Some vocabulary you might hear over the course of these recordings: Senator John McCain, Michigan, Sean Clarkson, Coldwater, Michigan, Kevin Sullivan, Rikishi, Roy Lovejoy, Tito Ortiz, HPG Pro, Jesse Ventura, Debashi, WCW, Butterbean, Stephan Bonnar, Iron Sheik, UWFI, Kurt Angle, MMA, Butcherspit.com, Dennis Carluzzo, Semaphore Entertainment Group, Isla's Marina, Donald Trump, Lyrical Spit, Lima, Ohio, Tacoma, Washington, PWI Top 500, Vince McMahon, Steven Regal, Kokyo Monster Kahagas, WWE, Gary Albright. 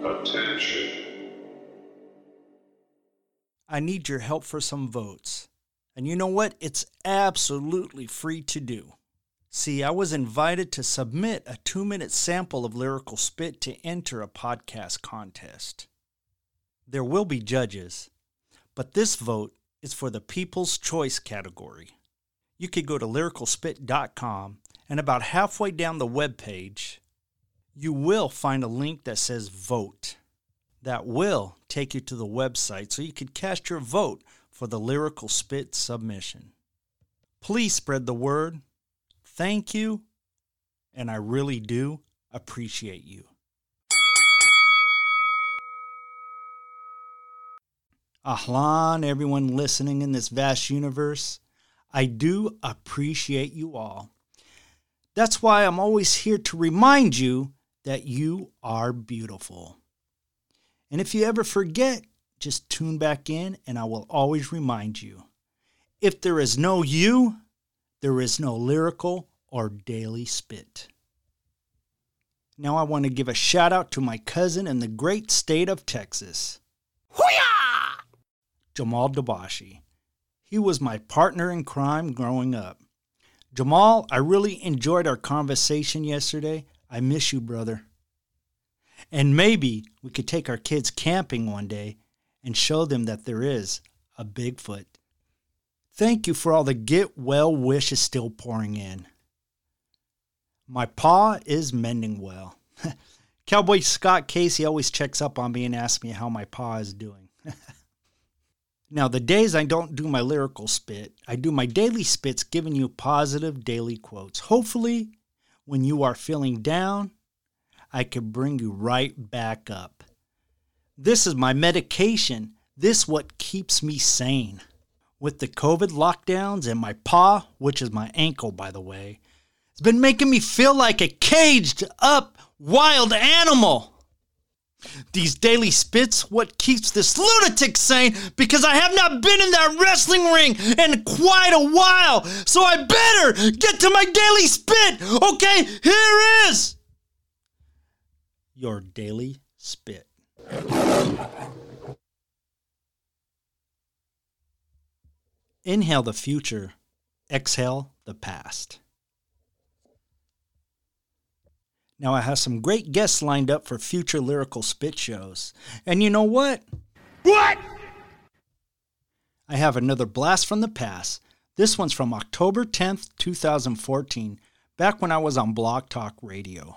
Attention. I need your help for some votes. And you know what? It's absolutely free to do. See, I was invited to submit a 2-minute sample of Lyrical Spit to enter a podcast contest. There will be judges, but this vote is for the People's Choice category. You could go to LyricalSpit.com, and about halfway down the webpage, you will find a link that says Vote. That will take you to the website so you could cast your vote for the Lyrical Spit submission. Please spread the word. Thank you, and I really do appreciate you. Ahlan, everyone listening in this vast universe, I do appreciate you all. That's why I'm always here to remind you that you are beautiful. And if you ever forget, just tune back in and I will always remind you. If there is no you, there is no Lyrical or Daily Spit. Now I want to give a shout out to my cousin in the great state of Texas. Hoo-yah! Jamal Dabashi. He was my partner in crime growing up. Jamal, I really enjoyed our conversation yesterday. I miss you, brother. And maybe we could take our kids camping one day and show them that there is a Bigfoot. Thank you for all the get well wishes still pouring in. My paw is mending well. Cowboy Scott Casey always checks up on me and asks me how my paw is doing. Now, the days I don't do my Lyrical Spit, I do my Daily Spits giving you positive daily quotes. Hopefully, when you are feeling down, I can bring you right back up. This is my medication. This is what keeps me sane. With the COVID lockdowns and my paw, which is my ankle, by the way, it's been making me feel like a caged up wild animal. These daily spits, what keeps this lunatic sane, because I have not been in that wrestling ring in quite a while, so I better get to my daily spit, okay? Here is your daily spit. Inhale the future, exhale the past. Now, I have some great guests lined up for future Lyrical Spit shows. And you know what? What? I have another blast from the past. This one's from October 10th, 2014, back when I was on Blog Talk Radio.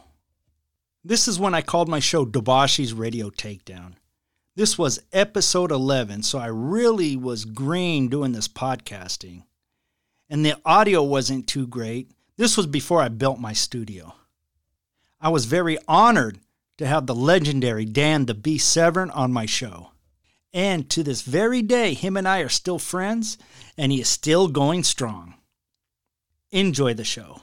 This is when I called my show Debashi's Radio Takedown. This was episode 11, so I really was green doing this podcasting. And the audio wasn't too great. This was before I built my studio. I was very honored to have the legendary Dan the Beast Severn on my show. And to this very day, him and I are still friends, and he is still going strong. Enjoy the show.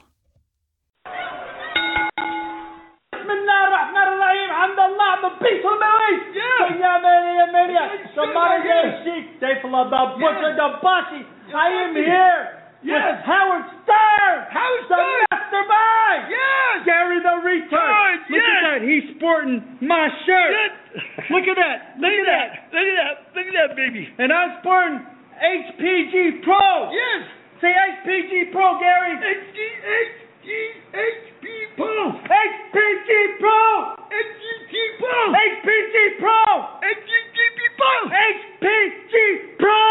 I am here. Yes, Howard Stern! Howard Stern! The mastermind! Yes! Gary the Retard! Look at that, he's sporting my shirt! Yes. Look at that! Look at that! Look at that! Look at that, baby! And I'm sporting HPG Pro! Yes! Say HPG Pro, Gary! HPG Pro! HPG Pro! HPG Pro! HPG Pro! HPG Pro! HPG Pro!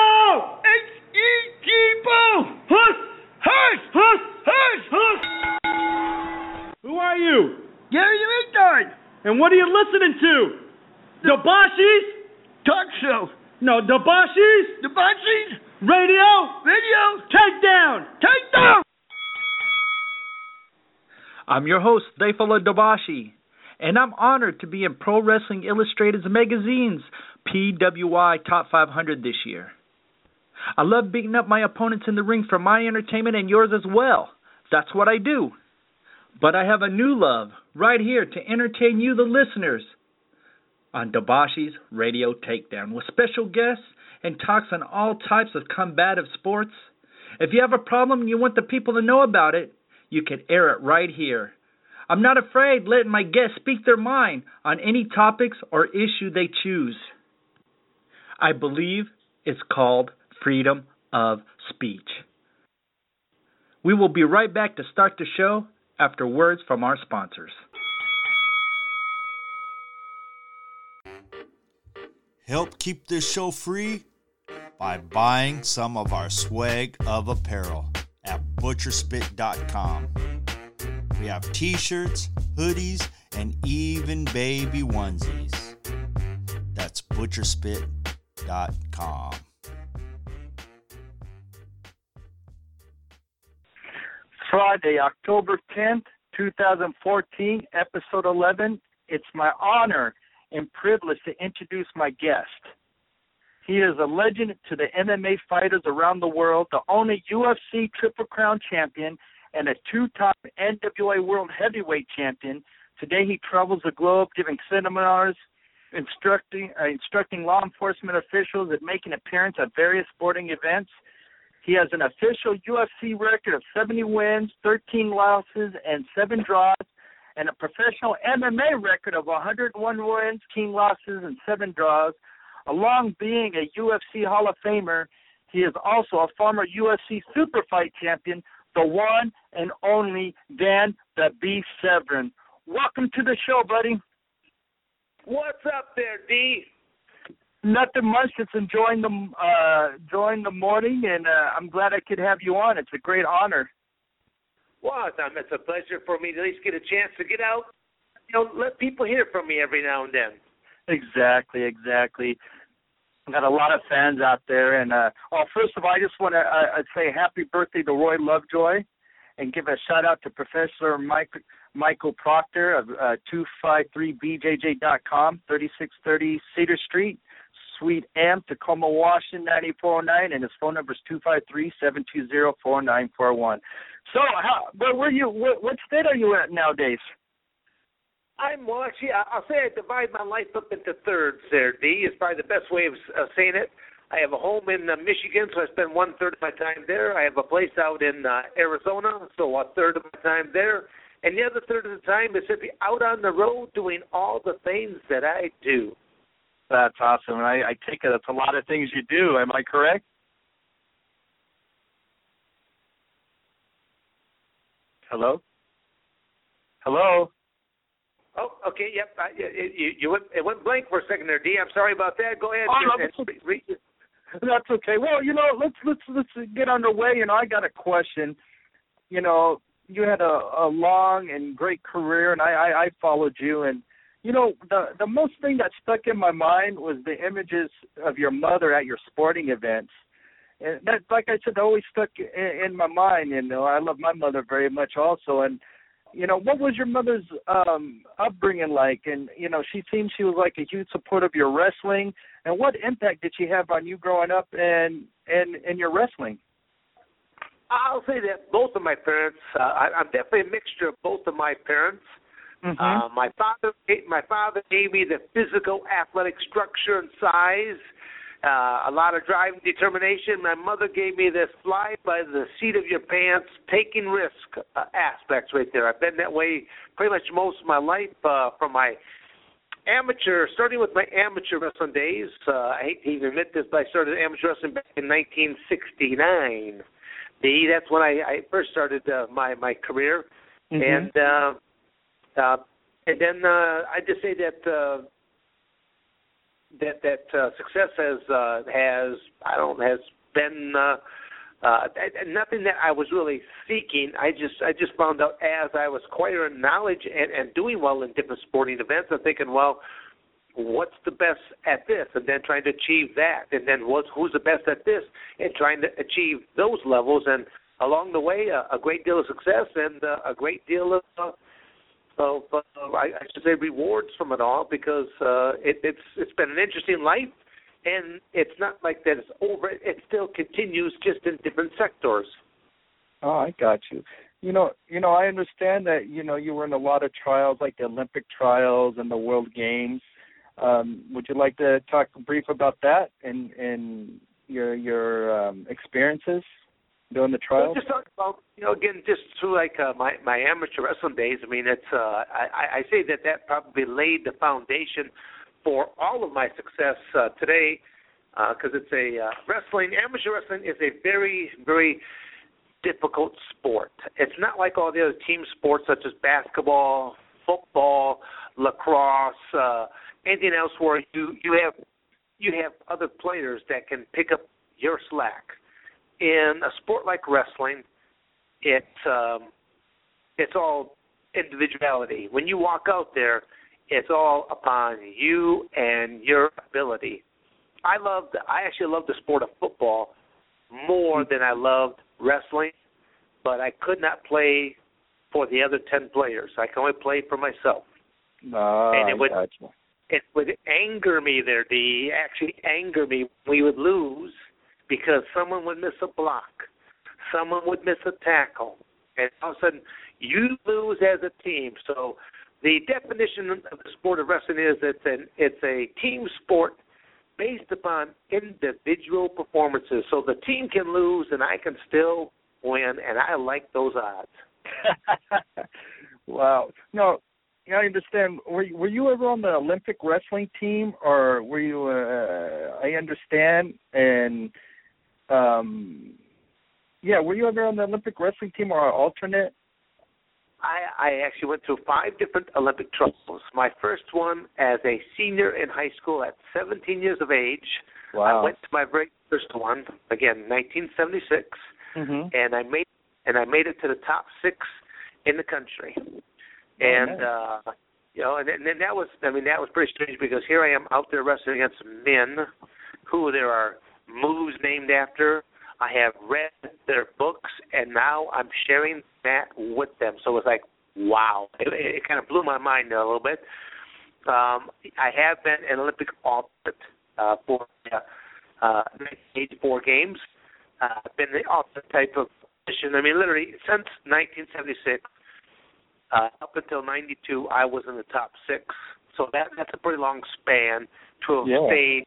Who are you? Gary the Retard. And what are you listening to? Debashi's Talk Show. No, Debashi's Radio Takedown. Takedown. I'm your host, Dave Hollenbeck, and I'm honored to be in Pro Wrestling Illustrated's magazine's PWI Top 500 this year. I love beating up my opponents in the ring for my entertainment and yours as well. That's what I do. But I have a new love right here to entertain you, the listeners, on Debashi's Radio Takedown with special guests and talks on all types of combative sports. If you have a problem and you want the people to know about it, you can air it right here. I'm not afraid letting my guests speak their mind on any topics or issue they choose. I believe it's called freedom of speech. We will be right back to start the show after words from our sponsors. Help keep this show free by buying some of our swag of apparel at Butcherspit.com. We have t-shirts, hoodies, and even baby onesies. That's Butcherspit.com. Friday, October 10th, 2014, episode 11. It's my honor and privilege to introduce my guest. He is a legend to the MMA fighters around the world, the only UFC Triple Crown champion, and a two-time NWA World Heavyweight Champion. Today he travels the globe giving seminars, instructing law enforcement officials, and making appearances at various sporting events. He has an official UFC record of 70 wins, 13 losses, and 7 draws, and a professional MMA record of 101 wins, 18 losses, and 7 draws. Along being a UFC Hall of Famer, he is also a former UFC Superfight champion, the one and only Dan the Beast Severn. Welcome to the show, buddy. What's up there, D? Nothing much. Just enjoying the morning, and I'm glad I could have you on. It's a great honor. Well, it's a pleasure for me to at least get a chance to get out, let people hear from me every now and then. Exactly. I've got a lot of fans out there. And, first of all, I just want to say happy birthday to Roy Lovejoy and give a shout-out to Professor Michael Proctor of 253bjj.com, 3630 Cedar Street, Suite M, Tacoma, Washington, 9409, and his phone number is 253-720-4941. So what state are you at nowadays? I'll say I divide my life up into thirds there, D, is probably the best way of saying it. I have a home in Michigan, so I spend one-third of my time there. I have a place out in Arizona, so a third of my time there. And the other third of the time is simply out on the road doing all the things that I do. That's awesome. And I take it that's a lot of things you do. Am I correct? Hello? Oh, okay, yep. It went blank for a second there, D. I'm sorry about that. Go ahead. That's okay. Well, let's get underway. I got a question. You had a long and great career, and I followed you. And, the most thing that stuck in my mind was the images of your mother at your sporting events. And that, like I said, always stuck in my mind. I love my mother very much also. And, what was your mother's upbringing like? And, she seemed she was like a huge supporter of your wrestling. And what impact did she have on you growing up and your wrestling? I'll say that both of my parents, I'm definitely a mixture of both of my parents. Mm-hmm. My father gave me the physical, athletic structure and size, a lot of drive and determination. My mother gave me this fly by the seat of your pants, taking risk aspects right there. I've been that way pretty much most of my life from my starting with my amateur wrestling days. I hate to even admit this, but I started amateur wrestling back in 1969. That's when I first started my career. Mm-hmm. And then I just say that that success has been nothing that I was really seeking. I just found out as I was acquiring knowledge and doing well in different sporting events. I'm thinking, well, what's the best at this, and then trying to achieve that, and then who's the best at this, and trying to achieve those levels. And along the way, a great deal of success and a great deal of I should say rewards from it all, because it's been an interesting life, and it's not like that it's over. It still continues, just in different sectors. Oh, I got you. I understand that you were in a lot of trials, like the Olympic trials and the World Games. Would you like to talk brief about that and your experiences? during the trials? Well, just talk about, you know, again, just through like my amateur wrestling days. I mean, it's I say that probably laid the foundation for all of my success today, because it's amateur wrestling is a very, very difficult sport. It's not like all the other team sports such as basketball, football, lacrosse, anything else where you have other players that can pick up your slack. In a sport like wrestling, it's all individuality. When you walk out there, it's all upon you and your ability. I actually loved the sport of football more than I loved wrestling, but I could not play for the other 10 players. I can only play for myself. It would anger me there, D. Actually anger me when we would lose because someone would miss a block. Someone would miss a tackle. And all of a sudden, you lose as a team. So the definition of the sport of wrestling is it's a team sport based upon individual performances. So the team can lose and I can still win, and I like those odds. Wow. No. I understand. Were you ever on the Olympic wrestling team, or were you? I understand, and were you ever on the Olympic wrestling team or alternate? I actually went through 5 different Olympic trials. My first one as a senior in high school at 17 years of age. Wow. I went to my very first one again, 1976, mm-hmm. and I made it to the top 6 in the country. And and then that was pretty strange because here I am out there wrestling against men who there are moves named after. I have read their books, and now I'm sharing that with them. So it's like, wow. It kind of blew my mind a little bit. I have been an Olympic alternate for 1984 games. I've been the alternate type of position. I mean, literally, since 1976, up until 92, I was in the top 6. So that's a pretty long span to have stayed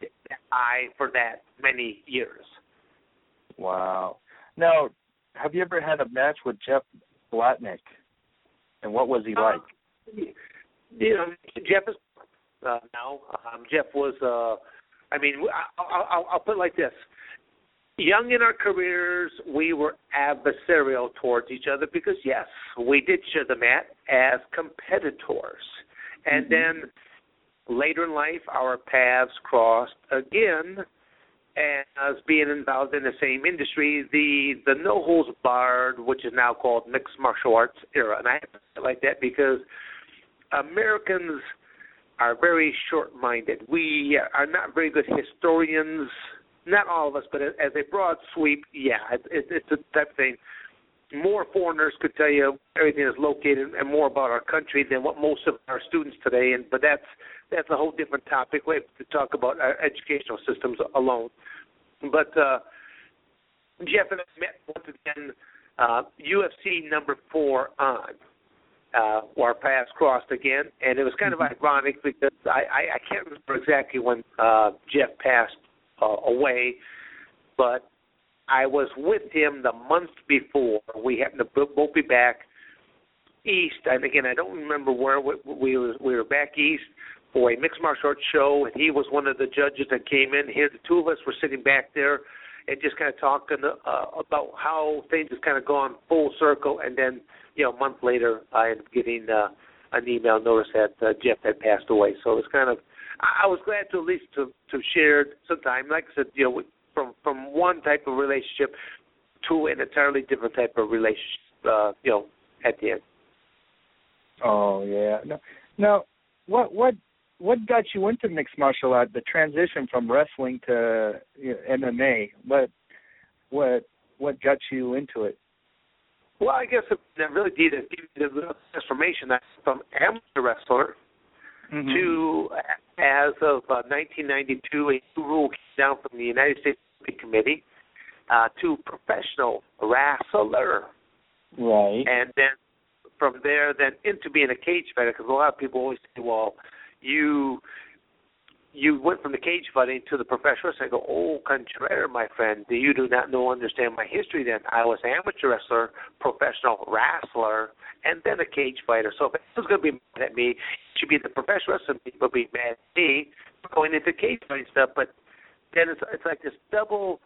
high for that many years. Wow. Now, have you ever had a match with Jeff Blatnick? And what was he like? You know, Jeff is Jeff was, I'll put it like this. Young in our careers, we were adversarial towards each other because, yes, we did share the mat as competitors. And then later in life, our paths crossed again as being involved in the same industry, the no-holds-barred, which is now called mixed martial arts era. And I have to say it like that because Americans are very short-minded. We are not very good historians. Not all of us, but as a broad sweep, it's the type of thing. More foreigners could tell you everything is located and more about our country than what most of our students today. And but that's a whole different topic. We have to talk about our educational systems alone. But Jeff and I met once again, UFC number 4 on. Our paths crossed again, and it was kind of ironic because I can't remember exactly when Jeff passed away, but I was with him the month before. We happened to both be back east, and again, I don't remember where we were back east for a mixed martial arts show, and he was one of the judges that came in here. The two of us were sitting back there and just kind of talking about how things have kind of gone full circle, and then, you know, a month later, I ended up getting an email notice that Jeff had passed away, so it was kind of, I was glad to at least to share some time. Like I said, you know, from one type of relationship to an entirely different type of relationship, you know, at the end. Oh, yeah. Now, what got you into mixed martial art? The transition from wrestling to MMA. What got you into it? Well, I guess that really did the transformation from amateur wrestler. Mm-hmm. To, as of 1992, a new rule came down from the United States Olympic Committee to professional wrestler. Right. And then from there, then into being a cage fighter, because a lot of people always say, well, you you went from the cage fighting to the professional wrestling. I go, oh, contraire, my friend. You do not know, understand my history then. I was an amateur wrestler, professional wrestler, and then a cage fighter. So if anyone's going to be mad at me, it should be the professional wrestling people be mad at me going into cage fighting stuff. But then it's like this double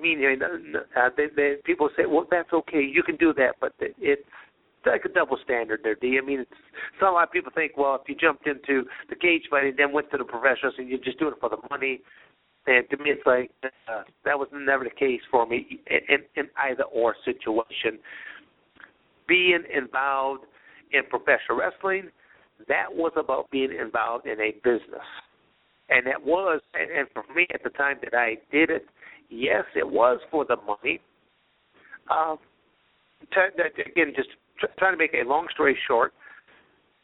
meaning. People say, well, that's okay. You can do that, but it's like a double standard there, D. I mean, it's not a lot of people think, well, if you jumped into the cage fighting and then went to the professionals and you're just doing it for the money. And to me, it's like that was never the case for me in either or situation. Being involved in professional wrestling, that was about being involved in a business. And that was, and for me at the time that I did it, yes, it was for the money. Again, just trying to make a long story short,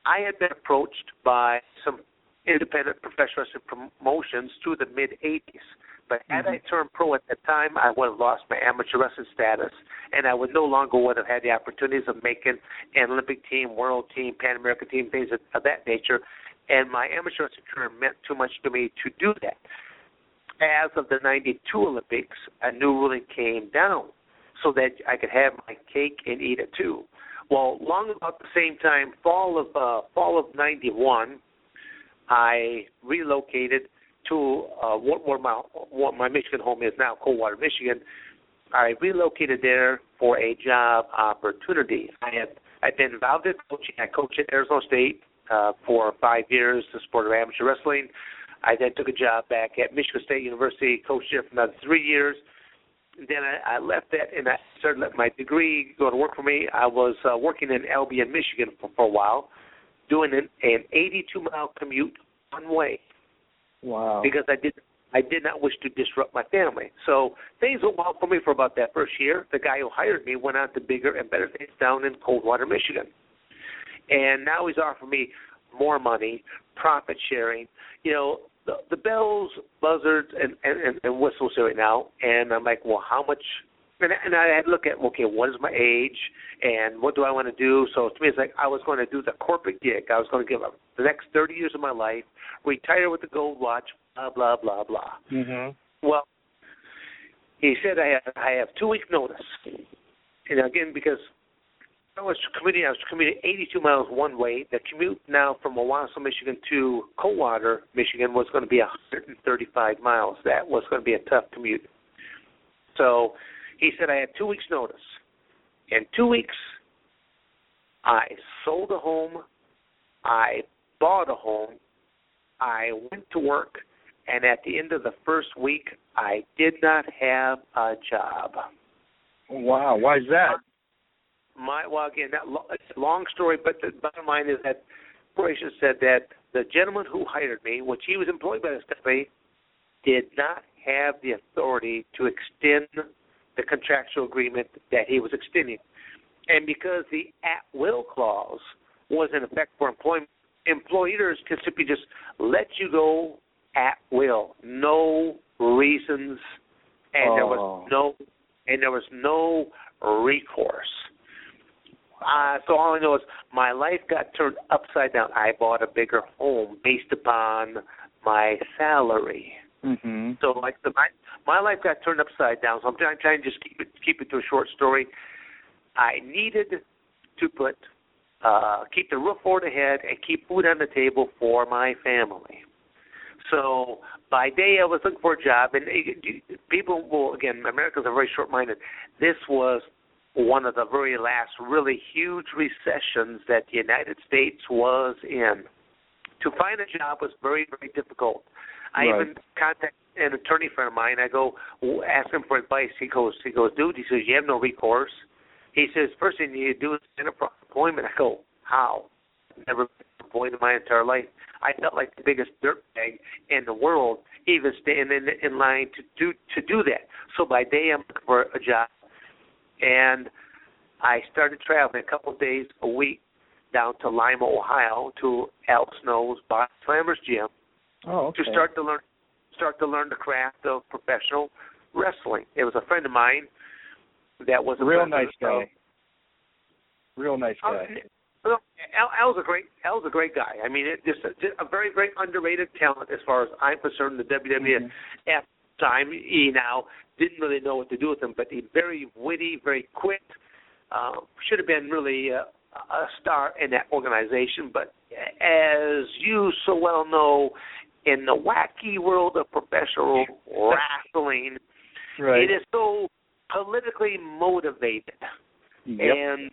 I had been approached by some independent professionals and promotions through the mid-'80s. But had I turned pro at that time, I would have lost my amateur wrestling status, and I would no longer would have had the opportunities of making an Olympic team, world team, Pan American team, things of that nature. And my amateur wrestling career meant too much to me to do that. As of the 92 Olympics, a new ruling came down so that I could have my cake and eat it too. Well, long about the same time, fall of 91, I relocated to what my Michigan home is now, Coldwater, Michigan. I relocated there for a job opportunity. I've been involved in coaching. I coached at Arizona State for 5 years, the sport of amateur wrestling. I then took a job back at Michigan State University, coached there for another 3 years. Then I left that, and I started letting my degree go to work for me. I was working in Albion, Michigan for a while, doing an 82-mile commute one way. Wow. Because I did not wish to disrupt my family. So things went well for me for about that first year. The guy who hired me went on to bigger and better things down in Coldwater, Michigan. And now he's offering me more money, profit sharing, you know, the bells, buzzards, and whistles right now. And I'm like, well, how much? And I had to look at, okay, what is my age and what do I want to do? So to me, it's like I was going to do the corporate gig. I was going to give up the next 30 years of my life, retire with the gold watch, blah, blah, blah, blah. Mm-hmm. Well, he said I have 2 weeks' notice. And again, because I was commuting 82 miles one way. The commute now from Owasso, Michigan to Coldwater, Michigan was going to be 135 miles. That was going to be a tough commute. So he said I had 2 weeks' notice. In 2 weeks, I sold a home. I bought a home. I went to work. And at the end of the first week, I did not have a job. Wow. Why is that? Well, again, it's a long story, but the bottom line is that corporation said that the gentleman who hired me, which he was employed by this company, did not have the authority to extend the contractual agreement that he was extending. And because the at-will clause was in effect for employment, employers can simply just let you go at will, no reasons, and there was no recourse. So all I know is my life got turned upside down. I bought a bigger home based upon my salary. Mm-hmm. So like my life got turned upside down. So I'm trying to just keep it to a short story. I needed to keep the roof over the head and keep food on the table for my family. So by day I was looking for a job, and people will, again, Americans are very short-minded. This was one of the very last really huge recessions that the United States was in. To find a job was very, very difficult. I even contacted an attorney friend of mine. I go ask him for advice. He goes, dude, he says, you have no recourse. He says, first thing you do is enter for employment. I go, how? I've never been employed in my entire life. I felt like the biggest dirtbag in the world, even standing in line to do that. So by day I'm looking for a job. And I started traveling a couple of days a week down to Lima, Ohio, to Al Snow's Body Slammers Gym to start to learn the craft of professional wrestling. It was a friend of mine that was a real nice guy. Al's a great guy. I mean, just a very, very underrated talent as far as I'm concerned. The WWF time, he now didn't really know what to do with him, but he's very witty, very quick. Should have been really a star in that organization. But as you so well know, in the wacky world of professional wrestling, right, it is so politically motivated. Yep. And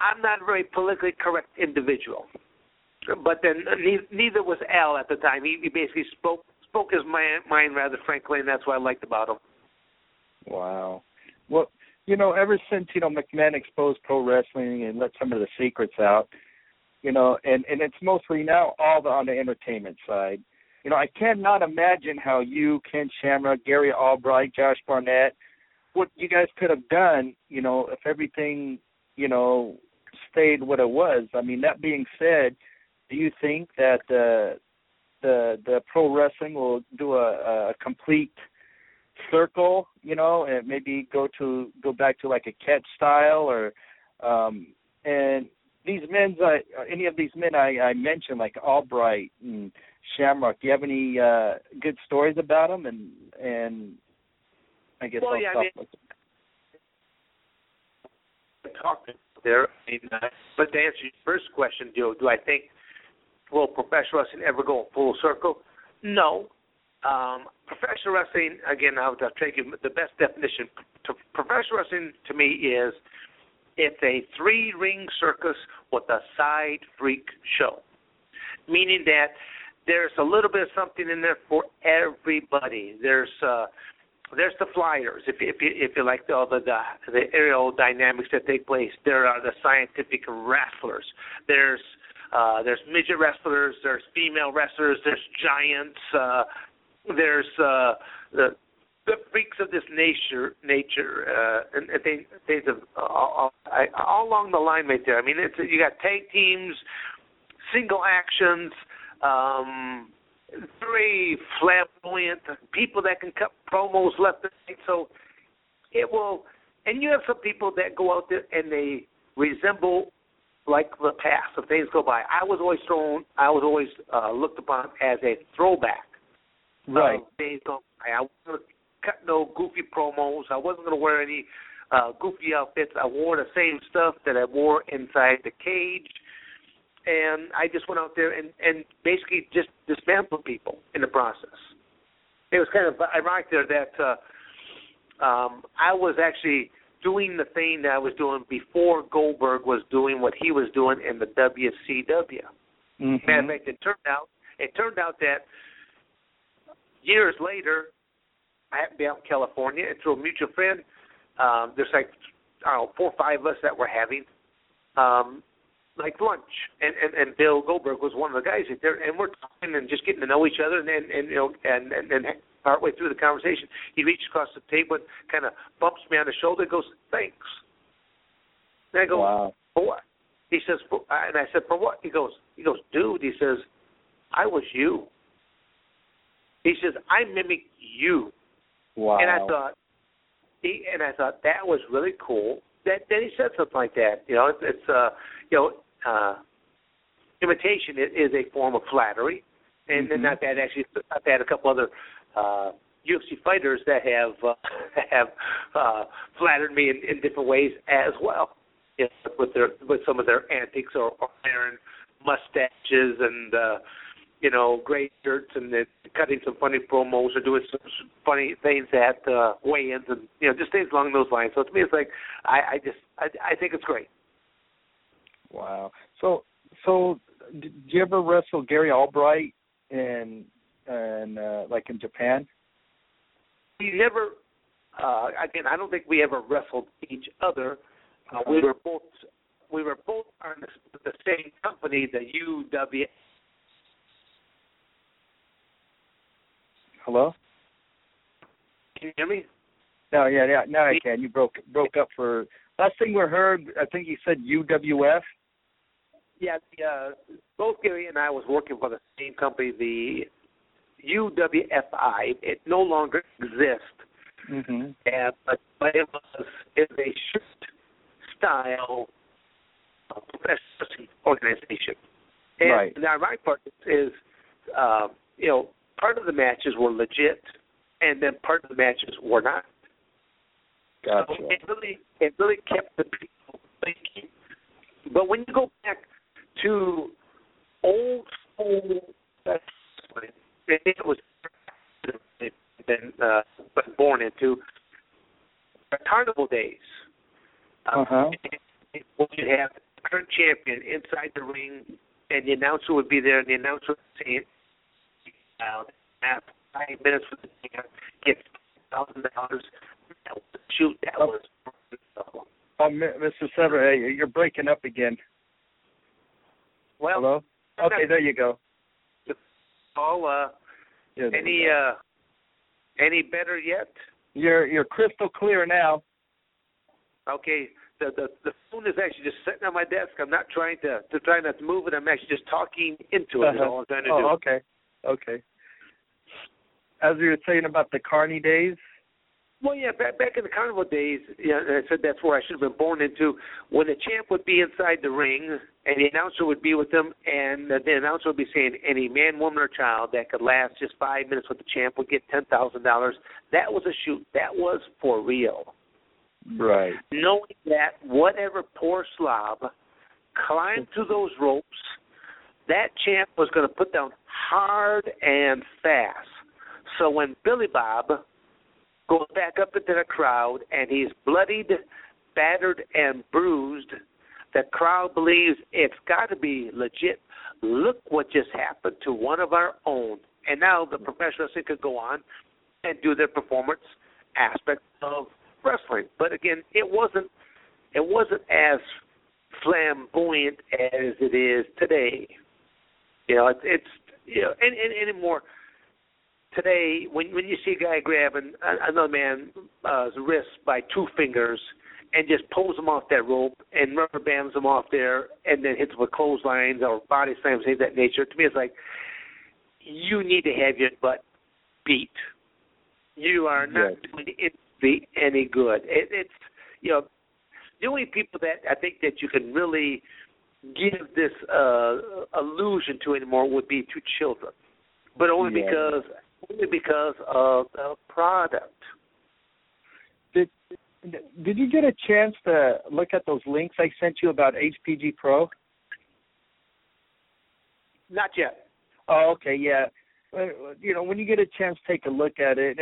I'm not a very politically correct individual, but then neither was Al at the time. He basically spoke his mind rather frankly, and that's what I liked about him. Wow. Well, you know, ever since, you know, McMahon exposed pro wrestling and let some of the secrets out, you know, and it's mostly now all on the entertainment side. You know, I cannot imagine how you, Ken Shamrock, Gary Albright, Josh Barnett, what you guys could have done, you know, if everything, you know, stayed what it was. I mean, that being said, do you think that the pro wrestling will do a complete circle, you know, and maybe go back to like a catch style, or and these men, any of these men I mentioned, like Albright and Shamrock, do you have any good stories about them? And I guess talking there, but to answer your first question, do I think will professional wrestling ever go full circle? No. Professional wrestling, again, I'll take you the best definition. Professional wrestling to me is it's a three-ring circus with a side freak show, meaning that there's a little bit of something in there for everybody. There's the flyers, if you like the aerial dynamics that take place. There are the scientific wrestlers. There's midget wrestlers. There's female wrestlers. There's giants. There's the freaks of this nature, and things of all along the line right there. I mean, you got tag teams, single actions. Very flamboyant people that can cut promos left and right. So it will, and you have some people that go out there and they resemble like the past. If things go by, I was always looked upon as a throwback. Right. Days gone by. I wasn't going to cut no goofy promos. I wasn't going to wear any goofy outfits. I wore the same stuff that I wore inside the cage. And I just went out there and basically just dismantled people in the process. It was kind of ironic there that I was actually doing the thing that I was doing before Goldberg was doing what he was doing in the WCW. Mm-hmm. Matter of fact, it turned out that years later, I happened to be out in California, and through a mutual friend, there's like, I don't know, 4 or 5 of us that were having like lunch, and Bill Goldberg was one of the guys out there, and we're talking and just getting to know each other, and partway through the conversation, he reaches across the table and kind of bumps me on the shoulder and goes, "Thanks." And I go, "Wow. For what?" He says, and I said, "For what?" He goes, "Dude," he says, "I was you." He says, "I mimicked you." Wow. And I thought that was really cool. That he said something like that. You know, imitation is a form of flattery, and mm-hmm. not that actually. I've had a couple other UFC fighters that have flattered me in different ways as well, you know, with some of their antics or wearing mustaches and you know, gray shirts and cutting some funny promos or doing some funny things at weigh-ins and, you know, just things along those lines. So to me, it's like I think it's great. Wow. So did you ever wrestle Gary Albright in like in Japan? We never. Again, I don't think we ever wrestled each other. We were both on the same company, the UWF. Hello? Can you hear me? No, yeah, now I can. You broke up for last thing we heard. I think you said UWF. Yeah, both Gary and I was working for the same company, the UWFI. It no longer exists, mm-hmm. But it was a shirt style organization. And right. The ironic part is, you know, part of the matches were legit, and then part of the matches were not. Gotcha. So it really kept the people thinking. But when you go back to old school, it was born into carnival days. When you have the current champion inside the ring, and the announcer would be there, and the announcer would say, after 5 minutes with the team, gets $1,000. Shoot, that was Mr. Severn, you're breaking up again. Well, hello? Okay, there you go. All, any better yet? You're crystal clear now. Okay, the phone is actually just sitting on my desk. I'm not trying not to move it. I'm actually just talking into it. That's all I'm trying to do. Oh, okay. As you were saying about the carny days. Well, yeah, back in the carnival days, yeah, I said that's where I should have been born into. When the champ would be inside the ring, and the announcer would be with them, and the announcer would be saying, any man, woman, or child that could last just 5 minutes with the champ would get $10,000. That was a shoot. That was for real. Right. Knowing that whatever poor slob climbed through those ropes, that champ was going to put down hard and fast. So when Billy Bob goes back up into the crowd, and he's bloodied, battered, and bruised, the crowd believes it's got to be legit. Look what just happened to one of our own. And now the professionals could go on and do their performance aspect of wrestling. But again, it wasn't as flamboyant as it is today. You know, it's anymore. Today, when you see a guy grabbing another man's wrist by two fingers and just pulls him off that rope and rubber bands him off there and then hits him with clotheslines or body slams, things of that nature, to me it's like, you need to have your butt beat. You are not doing it any good. It's, you know, the only people that I think that you can really give this illusion to anymore would be two children. But only because of the product. Did you get a chance to look at those links I sent you about HPG Pro? Not yet. Oh, okay, yeah. You know, when you get a chance, take a look at it.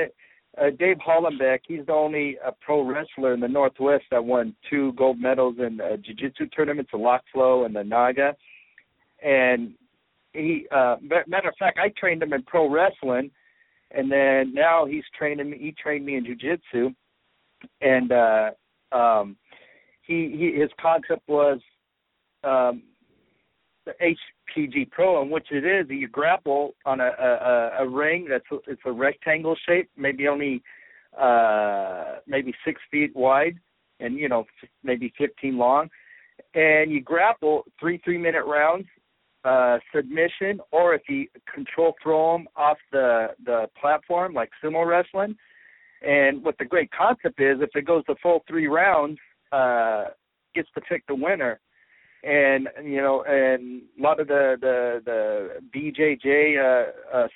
Dave Hollenbeck, he's the only pro wrestler in the Northwest that won 2 gold medals in jiu-jitsu tournaments, the lock flow and the Naga. And he, matter of fact, I trained him in pro wrestling, and then now he's training me. He trained me in jiu-jitsu, and his concept was the HPG Pro, in which it is you grapple on a ring it's a rectangle shape, maybe only 6 feet wide, and you know maybe 15 long, and you grapple 3 3-minute rounds. Submission, or if you control throw them off the platform like sumo wrestling. And what the great concept is, if it goes the full 3 rounds, gets to pick the winner. And you know, and a lot of the BJJ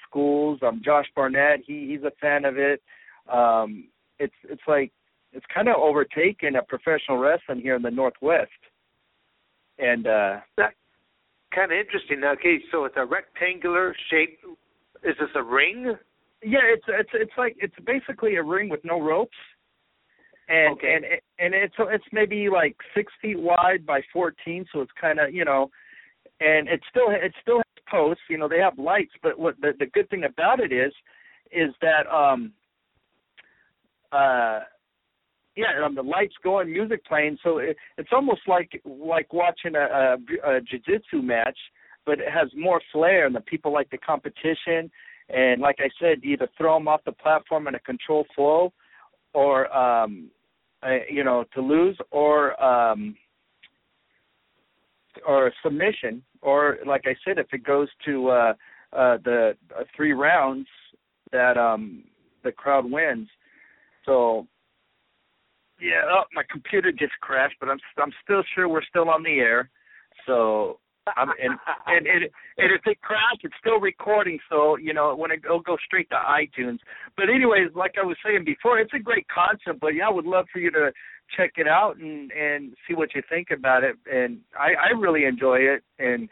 schools, Josh Barnett, he's a fan of it. It's like it's kind of overtaken professional wrestling here in the Northwest. And kind of interesting. Okay, so it's a rectangular shape. Is this a ring? Yeah, it's like it's basically a ring with no ropes, and okay. and it's maybe like 6 feet wide by 14, so it's kind of, you know, and it still has posts. You know, they have lights, but what the good thing about it is that the lights go and music playing, so it's almost like watching a jiu-jitsu match, but it has more flair, and the people like the competition. And like I said, either throw them off the platform in a controlled flow, or you know, to lose, or submission, or like I said, if it goes to the 3 rounds, that the crowd wins. So. Yeah, my computer just crashed, but I'm still sure we're still on the air. So, and it's a crowd that's still recording, so, you know, when it'll go straight to iTunes. But anyways, like I was saying before, it's a great concept, but yeah, I would love for you to check it out and see what you think about it. And I really enjoy it. And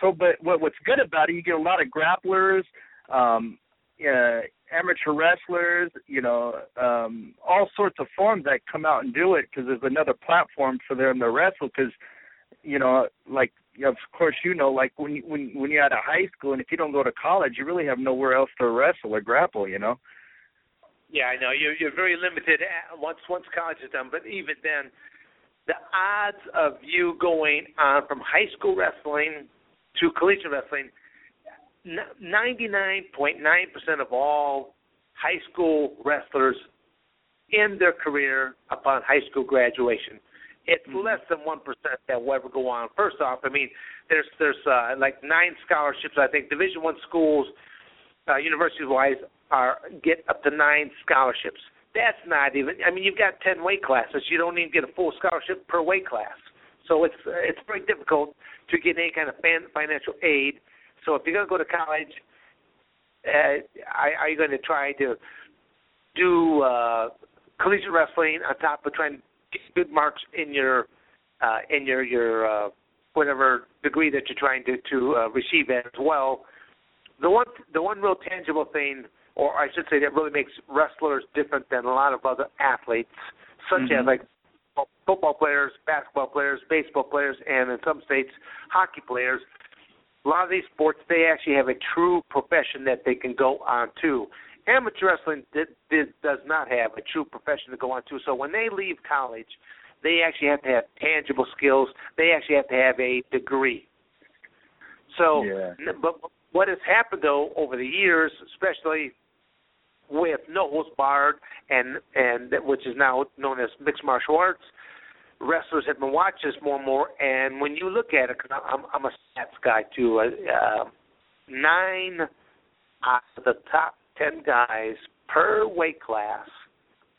so, but what's good about it, you get a lot of grapplers, amateur wrestlers, you know, all sorts of forms that come out and do it, because there's another platform for them to wrestle. Because, you know, like, of course, you know, like when you're out of high school and if you don't go to college, you really have nowhere else to wrestle or grapple, you know? Yeah, I know. You're very limited once college is done. But even then, the odds of you going on from high school wrestling to collegiate wrestling, 99.9% of all high school wrestlers end their career upon high school graduation. It's less than 1% that will ever go on. First off, I mean, there's like 9 scholarships. I think Division I schools, university-wise, get up to 9 scholarships. That's not even. I mean, you've got 10 weight classes. You don't even get a full scholarship per weight class. So it's very difficult to get any kind of financial aid. So if you're going to go to college, are you going to try to do collegiate wrestling on top of trying to get good marks in your whatever degree that you're trying to receive as well? The one real tangible thing, or I should say, that really makes wrestlers different than a lot of other athletes, such as like football players, basketball players, baseball players, and in some states, hockey players. A lot of these sports, they actually have a true profession that they can go on to. Amateur wrestling does not have a true profession to go on to. So when they leave college, they actually have to have tangible skills. They actually have to have a degree. So, yeah. But what has happened, though, over the years, especially with No Holds Barred, and which is now known as mixed martial arts, wrestlers have been watching this more and more, and when you look at it, because I'm a stats guy too, 9 out of the top 10 guys per weight class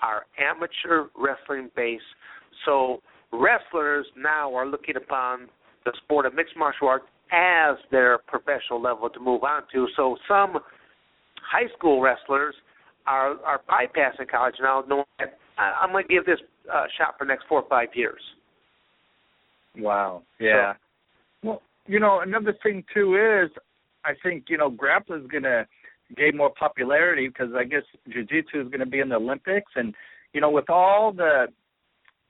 are amateur wrestling-based. So wrestlers now are looking upon the sport of mixed martial arts as their professional level to move on to. So some high school wrestlers are bypassing college now, knowing that I'm going to give this shot for the next 4 or 5 years. Wow. Yeah. So, well, you know, another thing too is, I think, you know, grappling is going to gain more popularity, because I guess jiu-jitsu is going to be in the Olympics, and, you know, with all the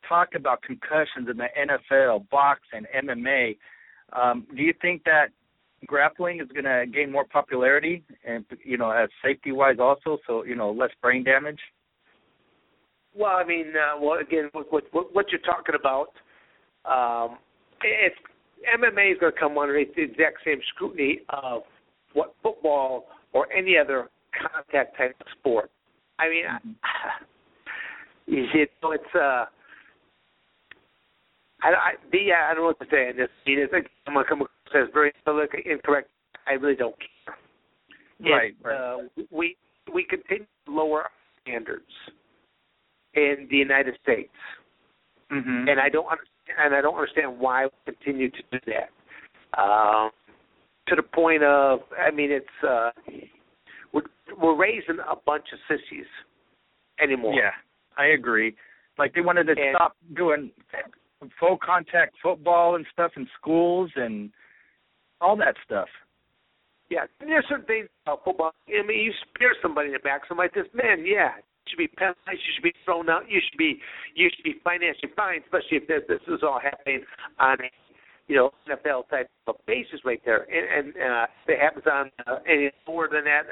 talk about concussions in the NFL, boxing, MMA, do you think that grappling is going to gain more popularity, and, you know, as safety-wise also, so, you know, less brain damage? Well, I mean, again, what you're talking about, MMA is going to come underneath the exact same scrutiny of what football or any other contact type of sport. I mean, I don't know what to say on this. I'm going to come across as very politically incorrect. I really don't care. Right. We continue to lower our standards in the United States, and I don't understand why we continue to do that. To the point of, I mean, it's we're raising a bunch of sissies anymore. Yeah, I agree. Like, they wanted to stop doing full contact football and stuff in schools and all that stuff. Yeah, there's some things about football. I mean, you spear somebody in the back, somebody like this, man, yeah. Should be penalized. You should be thrown out. You should be financially fined, especially if this is all happening on a, you know, NFL type of basis right there. And if it happens on any more than that,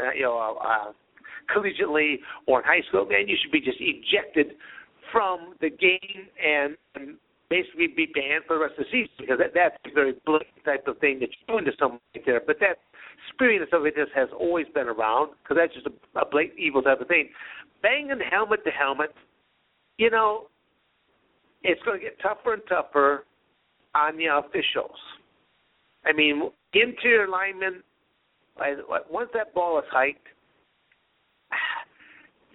collegiately or in high school, man, you should be just ejected from the game and basically be banned for the rest of the season, because that's a very blatant type of thing that you're doing to someone right there. But that spirit of something like this has always been around, because that's just a blatant evil type of thing. Banging helmet to helmet, you know, it's going to get tougher and tougher on the officials. I mean, interior linemen, once that ball is hiked,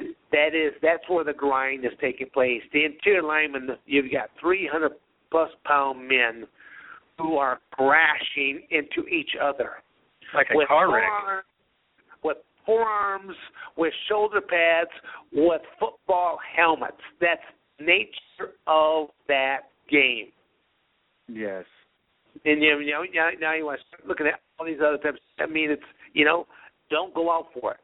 that's where the grind is taking place. The interior linemen, you've got 300-plus pound men who are crashing into each other. It's like a car wreck. With forearms, with shoulder pads, with football helmets. That's the nature of that game. Yes. And, you know, now you want to start looking at all these other types. I mean, it's, you know, don't go out for it.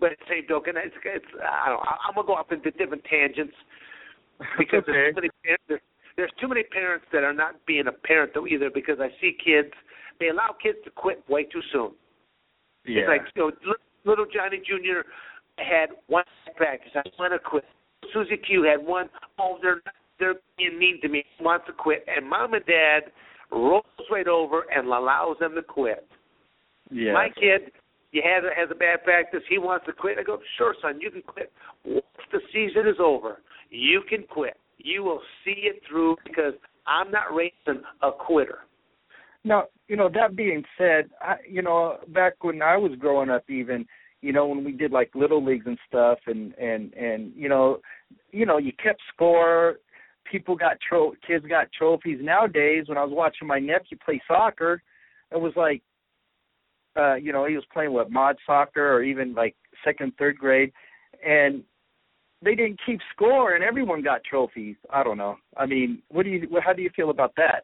But it's safe, it's I don't know. I'm going to go off into different tangents because there's too many parents that are not being a parent, though, either, because I see kids. They allow kids to quit way too soon. Yeah. It's like, you know, little Johnny Jr. had one practice. I want to quit. Susie Q had one. Oh, they're being mean to me. He wants to quit. And mom and dad rolls right over and allows them to quit. Yeah. My kid has a bad practice. He wants to quit. I go, sure, son, you can quit. Once the season is over, you can quit. You will see it through because I'm not raising a quitter. Now, you know, that being said, I back when I was growing up even, you know, when we did like little leagues and stuff and you know, you kept score. People got kids got trophies. Nowadays, when I was watching my nephew play soccer, it was like, he was playing mod soccer or even like second, third grade, and they didn't keep score, and everyone got trophies. I don't know. I mean, how do you feel about that?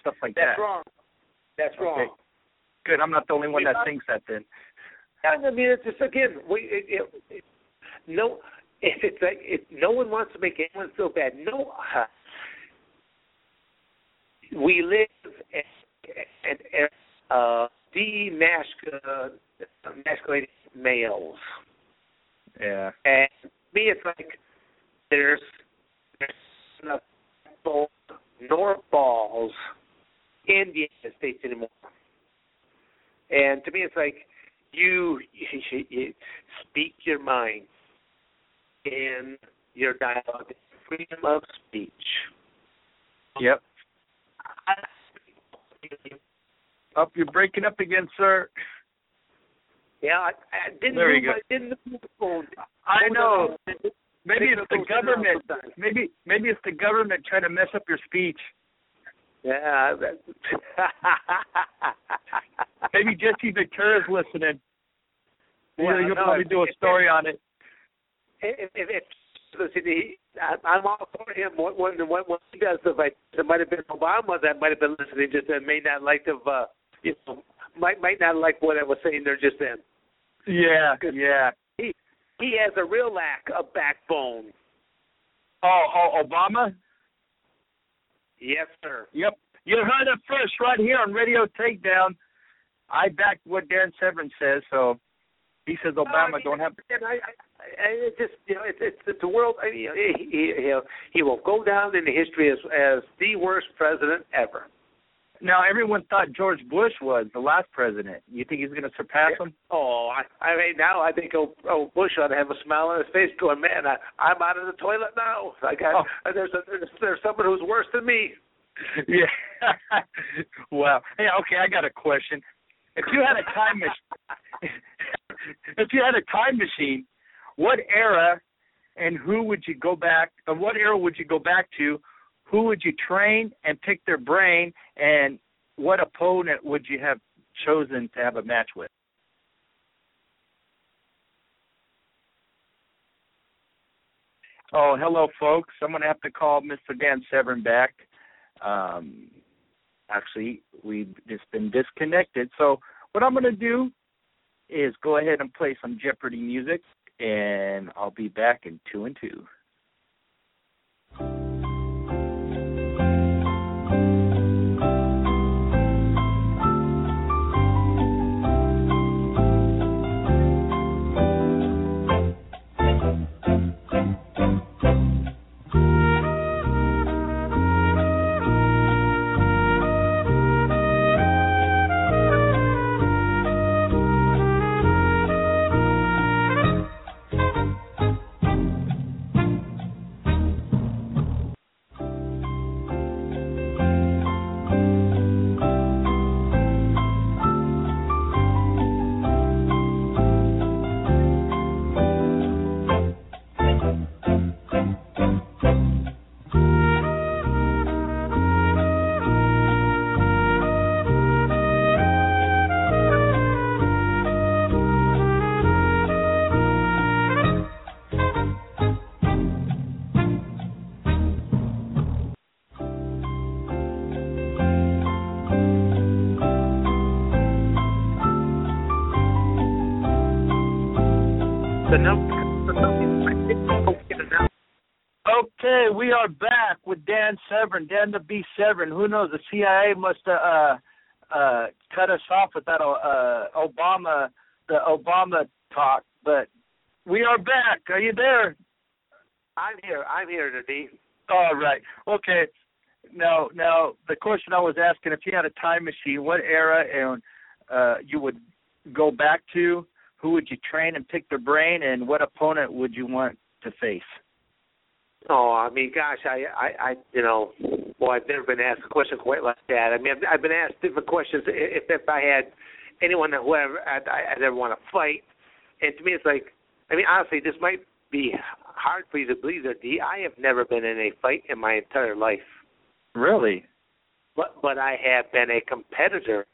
Stuff like that. That's wrong. Okay. Good. I'm not the only one that thinks that then. I mean, it's just again, no one wants to make anyone feel bad. No, we live as demasculated males. Yeah. And to me, it's like there's enough balls nor balls in the United States anymore. And to me, it's like you speak your mind in your dialogue. Freedom of speech. Yep. You're breaking up again, sir. Yeah, I didn't move the phone. I know. Maybe it's the government. Maybe it's the government trying to mess up your speech. Yeah. Maybe Jesse Ventura is listening. Well, you'll probably do a story on it. I'm all for him. What he does, if it might have been Obama that might have been listening, just may not like to, might not like what I was saying there just then. Yeah, yeah. He has a real lack of backbone. Oh, Obama? Yes, sir. Yep. You heard it first right here on Radio Takedown. I back what Dan Severn says, so he says Obama don't have. It just, you know, it's the world. I mean, he will go down in the history as the worst president ever. Now, everyone thought George Bush was the last president. You think he's going to surpass him? Oh, I mean, now I think Bush ought to have a smile on his face going, man, I'm out of the toilet now. There's someone who's worse than me. Yeah. Wow. Hey, okay, I got a question. If you had a time machine, what era and who would you go back? Or what era would you go back to? Who would you train and pick their brain, and what opponent would you have chosen to have a match with? Oh, hello, folks. I'm going to have to call Mr. Dan Severn back. Actually, we've just been disconnected. So what I'm going to do is go ahead and play some Jeopardy music, and I'll be back in 2 and 2. the number. Okay, we are back with Dan Severn, Dan the Beast Severn. Who knows? The CIA must cut us off with that Obama talk. But we are back. Are you there? I'm here, Daddy. All right. Okay. Now, the question I was asking: if you had a time machine, what era and you would go back to? Who would you train and pick their brain? And what opponent would you want to face? Oh, I mean, gosh, I've never been asked a question quite like that. I mean, I've been asked different questions. If I had anyone that whoever I'd ever want to fight, and to me, it's like, I mean, honestly, this might be hard for you to believe, that I have never been in a fight in my entire life. Really? But I have been a competitor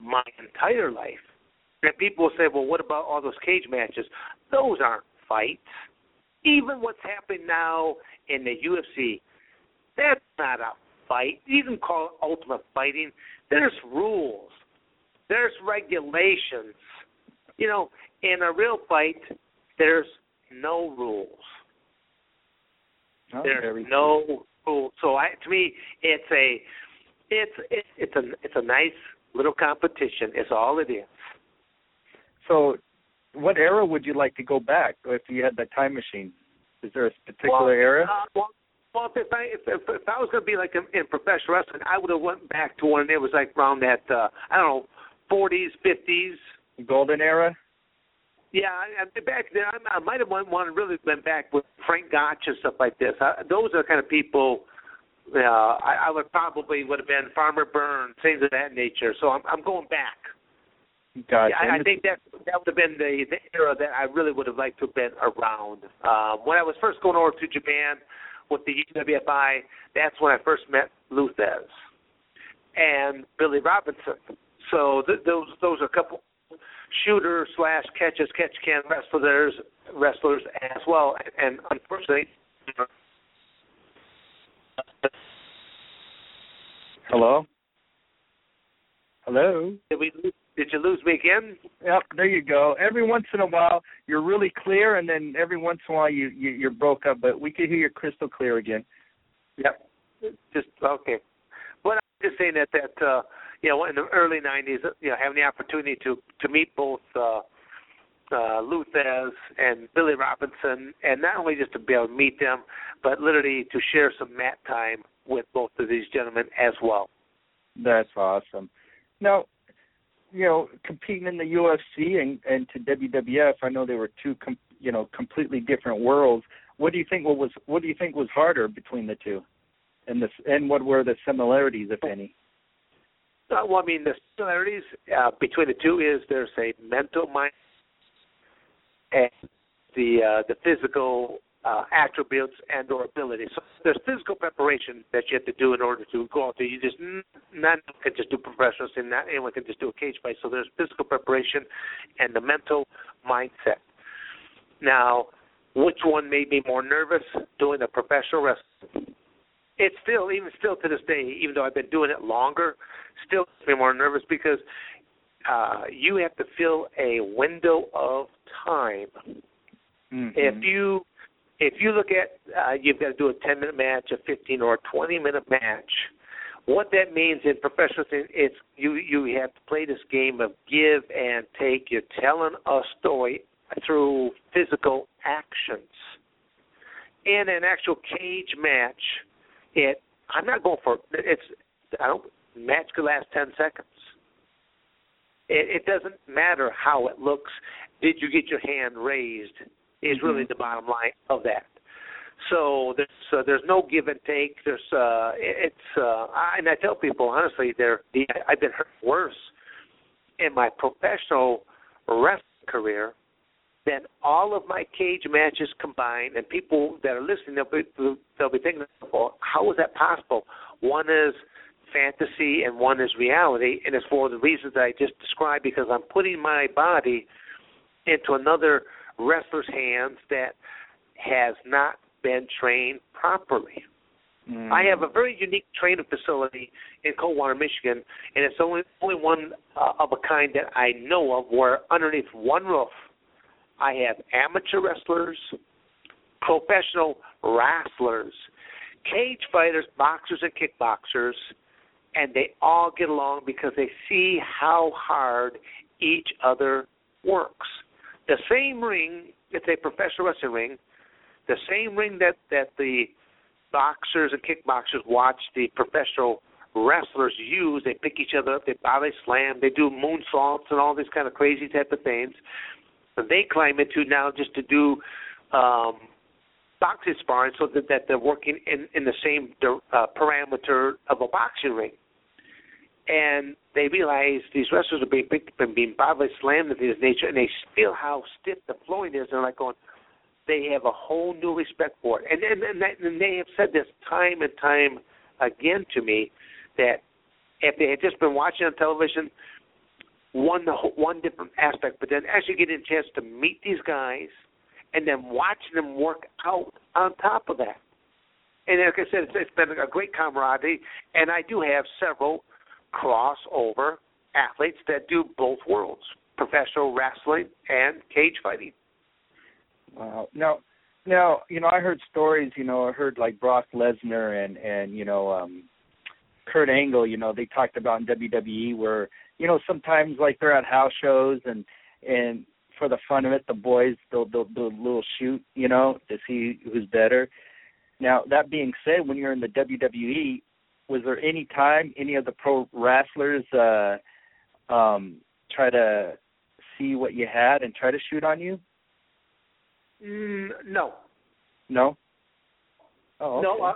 my entire life. And people will say, well, what about all those cage matches? Those aren't fights. Even what's happened now in the UFC, that's not a fight. You can call it ultimate fighting. There's rules. There's regulations. You know, in a real fight, there's no rules. There's no rules. So to me, it's a nice little competition. It's all it is. So, what era would you like to go back if you had that time machine? Is there a particular era? If I was going to be like in professional wrestling, I would have went back to when it was like around that, 40s, 50s. Golden era? Yeah, back then, I might have wanted really went back with Frank Gotch and stuff like this. Those are the kind of people I would have been Farmer Burns, things of that nature. So I'm going back. Gotcha. Yeah, I think that would have been the era that I really would have liked to have been around. When I was first going over to Japan with the UWFI, that's when I first met Lou Thesz and Billy Robinson. So those are a couple shooter / catch-can wrestlers as well. And unfortunately, hello. Did you lose me again? Yep, there you go. Every once in a while, you're really clear, and then every once in a while, you're broke up. But we can hear you crystal clear again. Yep. Just okay. But I'm just saying that in the early '90s, having the opportunity to meet both Lou Thesz and Billy Robinson, and not only just to be able to meet them, but literally to share some mat time with both of these gentlemen as well. That's awesome. Now, competing in the UFC and to WWF, I know they were two, completely different worlds. What do you think was harder between the two, and what were the similarities, if any? Well, I mean, the similarities between the two is there's a mental mind and the physical attributes and or abilities. So there's physical preparation that you have to do in order to go out there. You just not can just do professionals, and not anyone can just do a cage fight. So there's physical preparation and the mental mindset. Now, which one made me more nervous? Doing a professional wrestling. It's even still to this day, even though I've been doing it longer, still makes me more nervous because you have to fill a window of time. Mm-hmm. If you look at, you've got to do a 10-minute match, a 15 or a 20-minute match. What that means in professional thing, it's you have to play this game of give and take. You're telling a story through physical actions. In an actual cage match, match could last 10 seconds. It doesn't matter how it looks. Did you get your hand raised? Is really the bottom line of that. So there's no give and take. There's and I tell people honestly, I've been hurt worse in my professional wrestling career than all of my cage matches combined. And people that are listening, they'll be thinking, well, how is that possible? One is fantasy and one is reality, and it's for the reasons that I just described, because I'm putting my body into another wrestler's hands that has not been trained properly. Mm. I have a very unique training facility in Coldwater, Michigan, and it's only one of a kind that I know of, where underneath one roof I have amateur wrestlers, professional wrestlers, cage fighters, boxers, and kickboxers, and they all get along because they see how hard each other works. The same ring, it's a professional wrestling ring, the same ring that the boxers and kickboxers watch the professional wrestlers use. They pick each other up, they body slam, they do moonsaults and all these kind of crazy type of things. And they climb into now just to do boxing sparring so that they're working in the same parameter of a boxing ring. And they realize these wrestlers are being picked up and being bodily slammed into this nature, and they feel how stiff the flowing is, and they're like going, they have a whole new respect for it. And they have said this time and time again to me, that if they had just been watching on television one different aspect, but then actually getting a chance to meet these guys and then watching them work out on top of that. And like I said, it's been a great camaraderie, and I do have several crossover athletes that do both worlds, professional wrestling and cage fighting. Wow. Now, I heard stories, I heard like Brock Lesnar and Kurt Angle, they talked about in WWE where, sometimes like they're at house shows and for the fun of it, the boys, they'll do a little shoot, to see who's better. Now, that being said, when you're in the WWE, was there any time any of the pro wrestlers try to see what you had and try to shoot on you? No. No? Oh, okay. No,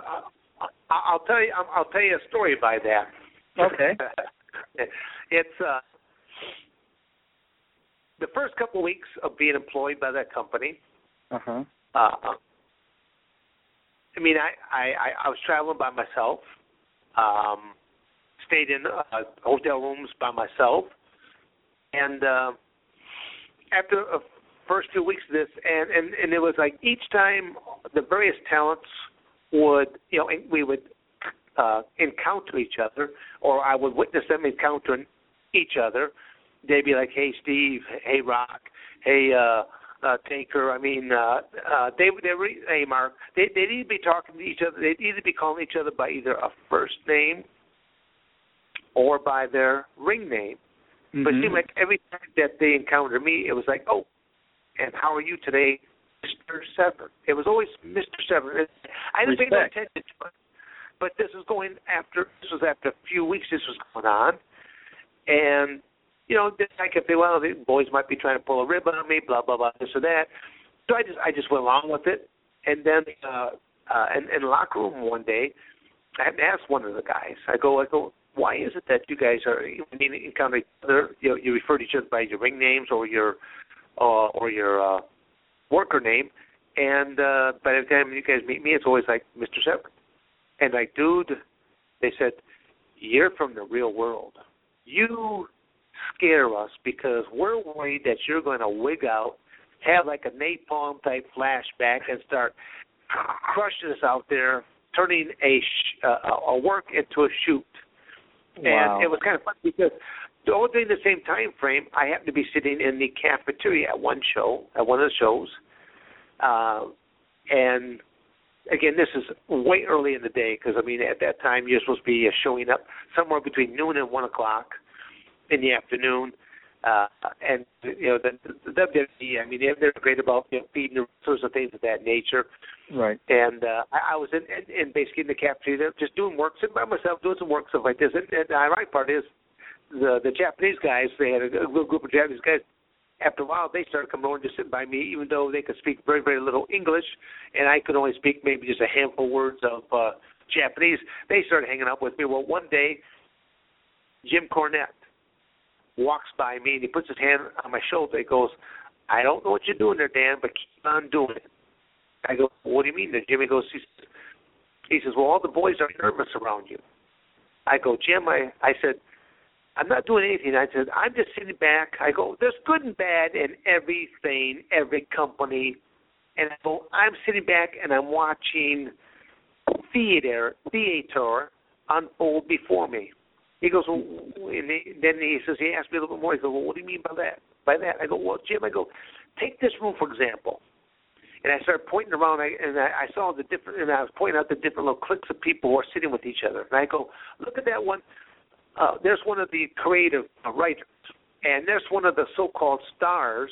I'll tell you a story by that. Okay. It's the first couple of weeks of being employed by that company. Uh-huh. I was traveling by myself, stayed in hotel rooms by myself, and after a first 2 weeks of this, and it was like each time the various talents would, we would encounter each other, or I would witness them encountering each other. They'd be like, hey, Steve, hey, Rock, hey, Taker, hey, Mark. They'd either be talking to each other, they'd either be calling each other by either a first name or by their ring name. Mm-hmm. But it seemed like every time that they encountered me, it was like, oh, and how are you today, Mr. Severn? It was always Mr. Severn. I didn't pay no attention to it, but this was after a few weeks this was going on. And, just like if they, well, the boys might be trying to pull a rib on me, blah, blah, blah, this or that. So I just went along with it. And then in the locker room one day, I had to ask one of the guys. I go, why is it that you guys are, when you encounter each other, you refer to each other by your ring names or your worker name, and by the time you guys meet me, it's always like Mr. Severn. And like, dude, they said, you're from the real world. You scare us because we're worried that you're going to wig out, have like a napalm-type flashback, and start crushing us out there, turning a work into a shoot. Wow. And it was kind of funny because all during the same time frame, I happened to be sitting in the cafeteria at one of the shows. And, again, this is way early in the day because, at that time you're supposed to be showing up somewhere between noon and 1 o'clock in the afternoon. And, the WWE, they're great about feeding the wrestlers and things of that nature. Right. And I was in basically in the cafeteria just doing work, sitting by myself, doing some work, stuff like this. And the ironic part is, the Japanese guys, they had a little group of Japanese guys. After a while, they started coming over and just sitting by me, even though they could speak very, very little English, and I could only speak maybe just a handful of words of Japanese. They started hanging out with me. Well, one day, Jim Cornette walks by me, and he puts his hand on my shoulder. He goes, I don't know what you're doing there, Dan, but keep on doing it. I go, what do you mean there, Jim? He says, well, all the boys are nervous around you. I go, Jim, I said, I'm not doing anything. I said, I'm just sitting back. I go, there's good and bad in everything, every company. And I go, I'm sitting back and I'm watching theater unfold before me. He goes, well, and then he asked me a little bit more. He goes, well, what do you mean by that? I go, well, Jim, Take this room, for example. And I started pointing around, and I saw the different, and I was pointing out the different little cliques of people who are sitting with each other. And I go, look at that one. There's one of the creative writers, and there's one of the so-called stars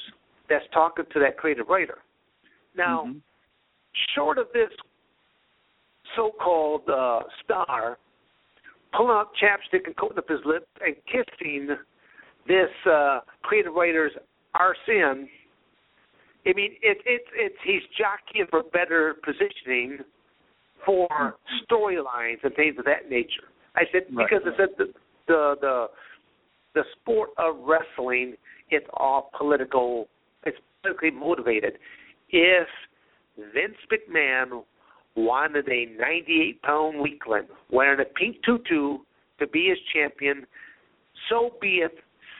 that's talking to that creative writer. Now, mm-hmm. short of this so-called star pulling up chapstick and coating up his lips and kissing this creative writer's arse in, I mean, he's jockeying for better positioning for storylines and things of that nature. I said, because the sport of wrestling, it's all political. It's politically motivated. If Vince McMahon wanted a 98-pound weakling wearing a pink tutu to be his champion, so be it,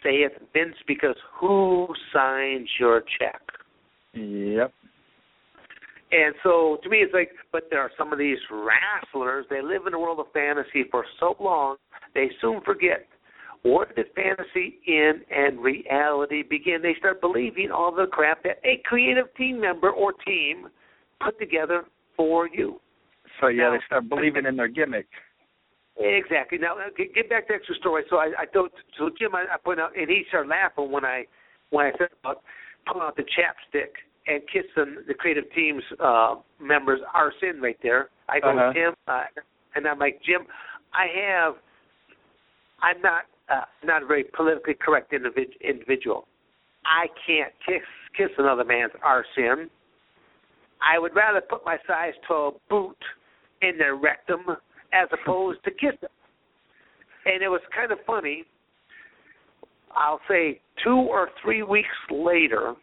saith Vince, because who signs your check? Yep. And so, to me, it's like, but there are some of these wrestlers, they live in the world of fantasy for so long, they soon forget where did fantasy end and reality begin. They start believing all the crap that a creative team member or team put together for you. So, yeah, now, they start believing in their gimmick. Exactly. Now, get back to the extra story. So, I Jim, I point out, and he started laughing when I said about pulling out the chapstick and kissing the creative team's members, arse in right there. I go, Jim, and I'm like, Jim, I'm not a very politically correct individual. I can't kiss another man's arse in. I would rather put my size 12 boot in their rectum as opposed to kiss them. And it was kind of funny. I'll say 2 or 3 weeks later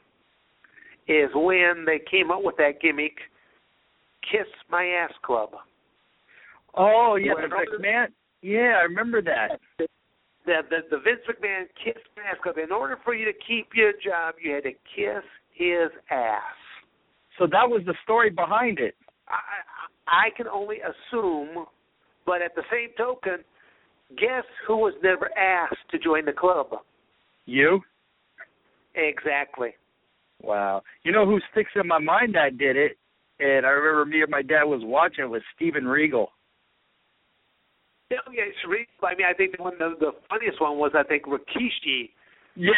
is when they came up with that gimmick, Kiss My Ass Club. Oh, yeah, the McMahon. Yeah, I remember that. The Vince McMahon Kiss My Ass Club. In order for you to keep your job, you had to kiss his ass. So that was the story behind it. I can only assume, but at the same token, guess who was never asked to join the club? You? Exactly. Wow. You know who sticks in my mind that did it, and I remember me and my dad was watching it, was Steven Regal. Yeah, I mean, I think the funniest one was, I think, Rikishi. Yeah.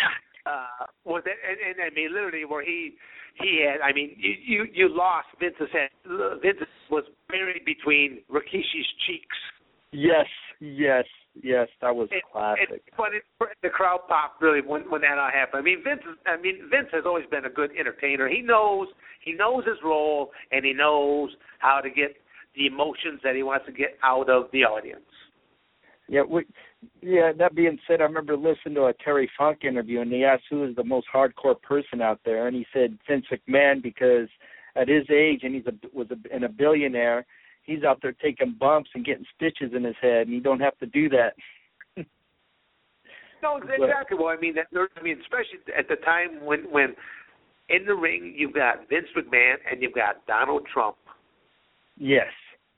Was that, and I mean, literally where he had, I mean, you lost Vince's head. Vince was buried between Rikishi's cheeks. Yes, that was classic. But the crowd popped really when that all happened. I mean, Vince has always been a good entertainer. He knows his role, and he knows how to get the emotions that he wants to get out of the audience. Yeah, that being said, I remember listening to a Terry Funk interview, and they asked who is the most hardcore person out there, and he said Vince McMahon, because at his age, and he was a billionaire. He's out there taking bumps and getting stitches in his head, and you don't have to do that. No, exactly. Well, I mean, especially at the time when in the ring you've got Vince McMahon and you've got Donald Trump. Yes,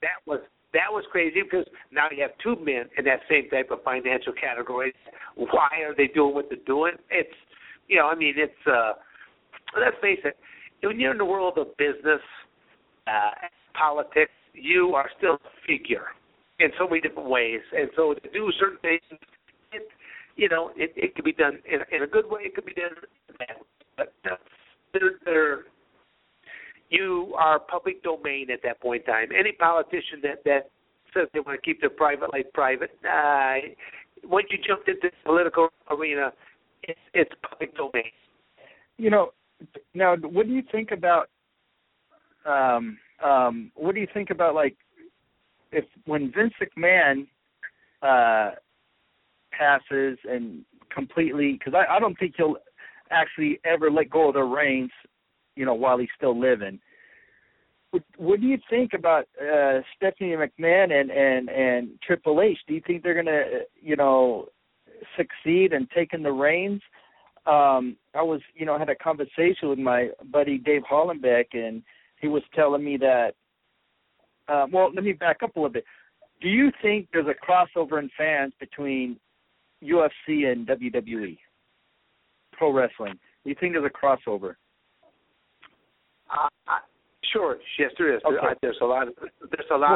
that was crazy, because now you have two men in that same type of financial category. Why are they doing what they're doing? It's, you know, I mean, it's let's face it, when you're in the world of business, politics, you are still a figure in so many different ways. And so to do certain things, it could be done in a good way, it could be done in a bad way. But you are public domain at that point in time. Any politician that says they want to keep their private life private, once you jumped into the political arena, it's public domain. You know, now, what do you think about what do you think about, like, if when Vince McMahon passes and completely, because I don't think he'll actually ever let go of the reins, you know, while he's still living. What do you think about Stephanie McMahon and Triple H? Do you think they're going to, you know, succeed in taking the reins? I had a conversation with my buddy Dave Hollenbeck, and he was telling me that, let me back up a little bit. Do you think there's a crossover in fans between UFC and WWE, pro wrestling? Do you think there's a crossover? Sure. Yes, there is. Okay. There's a lot of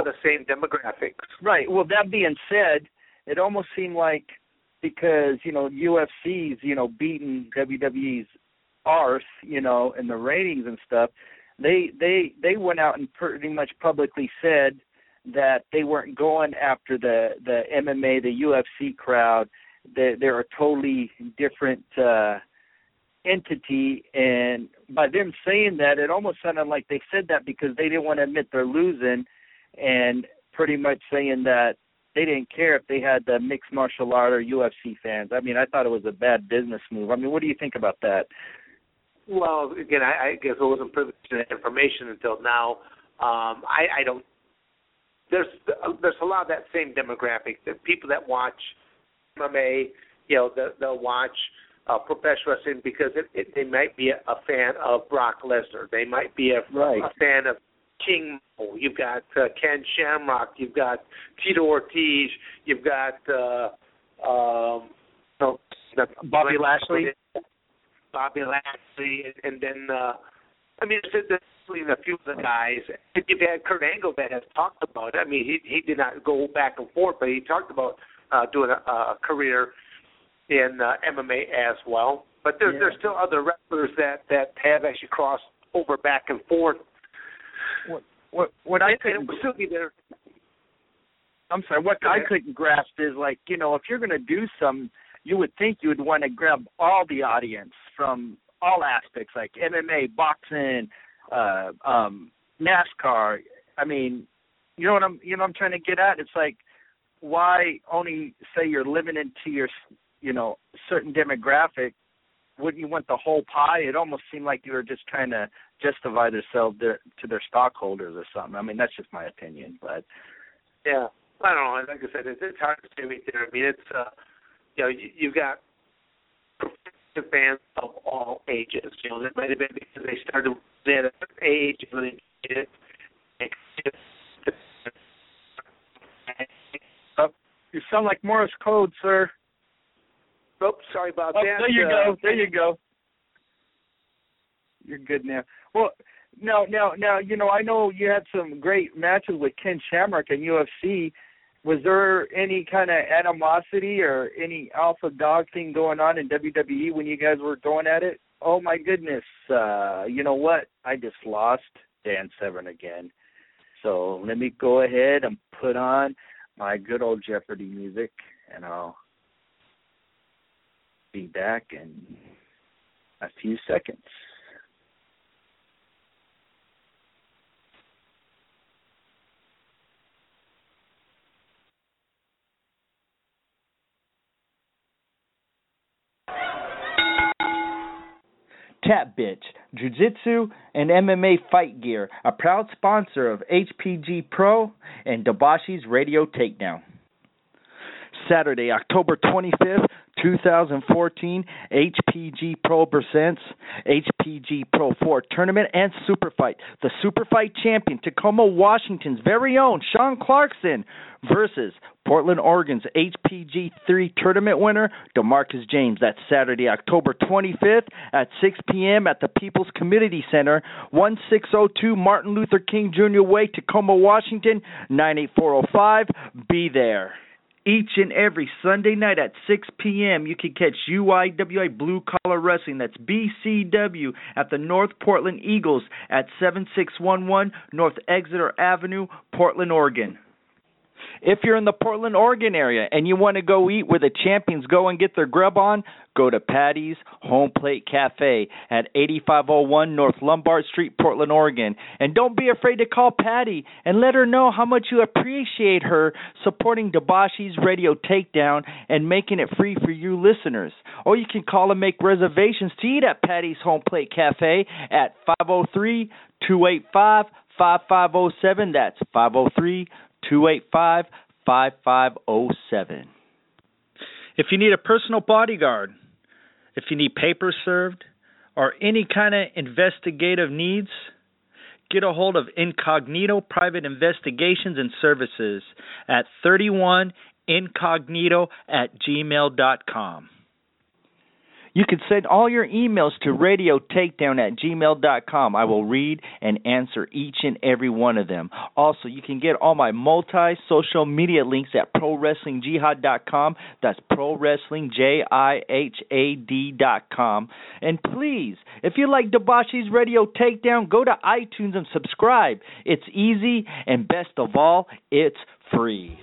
the same demographics. Right. Well, that being said, it almost seemed like because, you know, UFC's, you know, beating WWE's arse, you know, in the ratings and stuff, they went out and pretty much publicly said that they weren't going after the MMA, the UFC crowd. They're a totally different entity, and by them saying that, it almost sounded like they said that because they didn't want to admit they're losing, and pretty much saying that they didn't care if they had the mixed martial art or UFC fans. I mean, I thought it was a bad business move. I mean, what do you think about that? Well, again, I guess I wasn't privy to that information until now. I don't. There's a lot of that same demographic, the people that watch MMA, you know, they'll watch professional wrestling because they might be a fan of Brock Lesnar. They might be a fan of King Mo. You've got Ken Shamrock. You've got Tito Ortiz. You've got Bobby Lashley, and then I mean, there's a few of the guys. You've had Kurt Angle that has talked about it. I mean, he did not go back and forth, but he talked about doing a career in MMA as well. But there's still other wrestlers that have actually crossed over back and forth. What I couldn't still be there. I'm sorry. What I couldn't grasp is, like, you know, if you're going to do something, you would think you would want to grab all the audience from all aspects, like MMA, boxing, NASCAR. I mean, you know what I'm trying to get at. It's like, why only say you're limited to your, you know, certain demographic? Wouldn't you want the whole pie? It almost seemed like you were just trying to justify themselves to their stockholders or something. I mean, that's just my opinion, but yeah, I don't know. Like I said, it's hard to say right there. I mean, it's you know, you've got fans of all ages. You know, that might have been because they started at a certain age and they did it. You sound like Morse code, sir. Oh, sorry about that. There you go. There you go. You're good now. Well, now, you know, I know you had some great matches with Ken Shamrock in UFC. Was there any kind of animosity or any alpha dog thing going on in WWE when you guys were going at it? Oh, my goodness. You know what? I just lost Dan Severn again. So let me go ahead and put on my good old Jeopardy music, and I'll be back in a few seconds. Tap Bitch, Jiu-Jitsu, and MMA Fight Gear, a proud sponsor of HPG Pro and Debashi's Radio Takedown. Saturday, October 25th, 2014, HPG Pro presents HPG Pro 4 Tournament and Super Fight. The Super Fight champion, Tacoma, Washington's very own Sean Clarkson versus Portland, Oregon's HPG 3 tournament winner, DeMarcus James. That's Saturday, October 25th at 6 p.m. at the People's Community Center, 1602 Martin Luther King Jr. Way, Tacoma, Washington, 98405. Be there. Each and every Sunday night at 6 p.m., you can catch UIWA Blue Collar Wrestling. That's BCW at the North Portland Eagles at 7611 North Exeter Avenue, Portland, Oregon. If you're in the Portland, Oregon area and you want to go eat where the champions go and get their grub on, go to Patty's Home Plate Cafe at 8501 North Lombard Street, Portland, Oregon. And don't be afraid to call Patty and let her know how much you appreciate her supporting Debashi's Radio Takedown and making it free for you listeners. Or you can call and make reservations to eat at Patty's Home Plate Cafe at 503-285-5507. That's 503-285-5507. If you need a personal bodyguard, if you need papers served, or any kind of investigative needs, get a hold of Incognito Private Investigations and Services at 31incognito@gmail.com. You can send all your emails to radiotakedown@gmail.com. I will read and answer each and every one of them. Also, you can get all my multi-social media links at ProWrestlingJihad.com. That's ProWrestlingJihad.com. And please, if you like Debashi's Radio Takedown, go to iTunes and subscribe. It's easy, and best of all, it's free.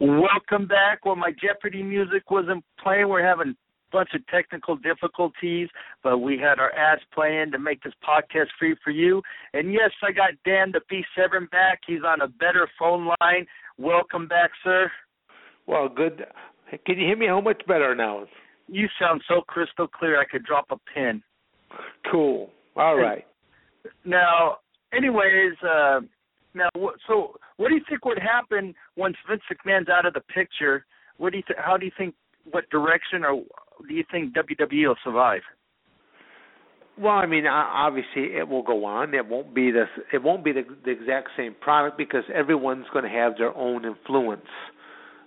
Welcome back. Well, my Jeopardy music wasn't playing. We're having a bunch of technical difficulties, but we had our ads playing to make this podcast free for you. And, yes, I got Dan the Beast Severn back. He's on a better phone line. Welcome back, sir. Well, good. Can you hear me how much better now? You sound so crystal clear I could drop a pin. Cool. All right. Now, anyways, so what do you think would happen once Vince McMahon's out of the picture? What do you how do you think, what direction, or do you think WWE will survive? Well, I mean, obviously it will go on. It won't be the exact same product because everyone's going to have their own influence.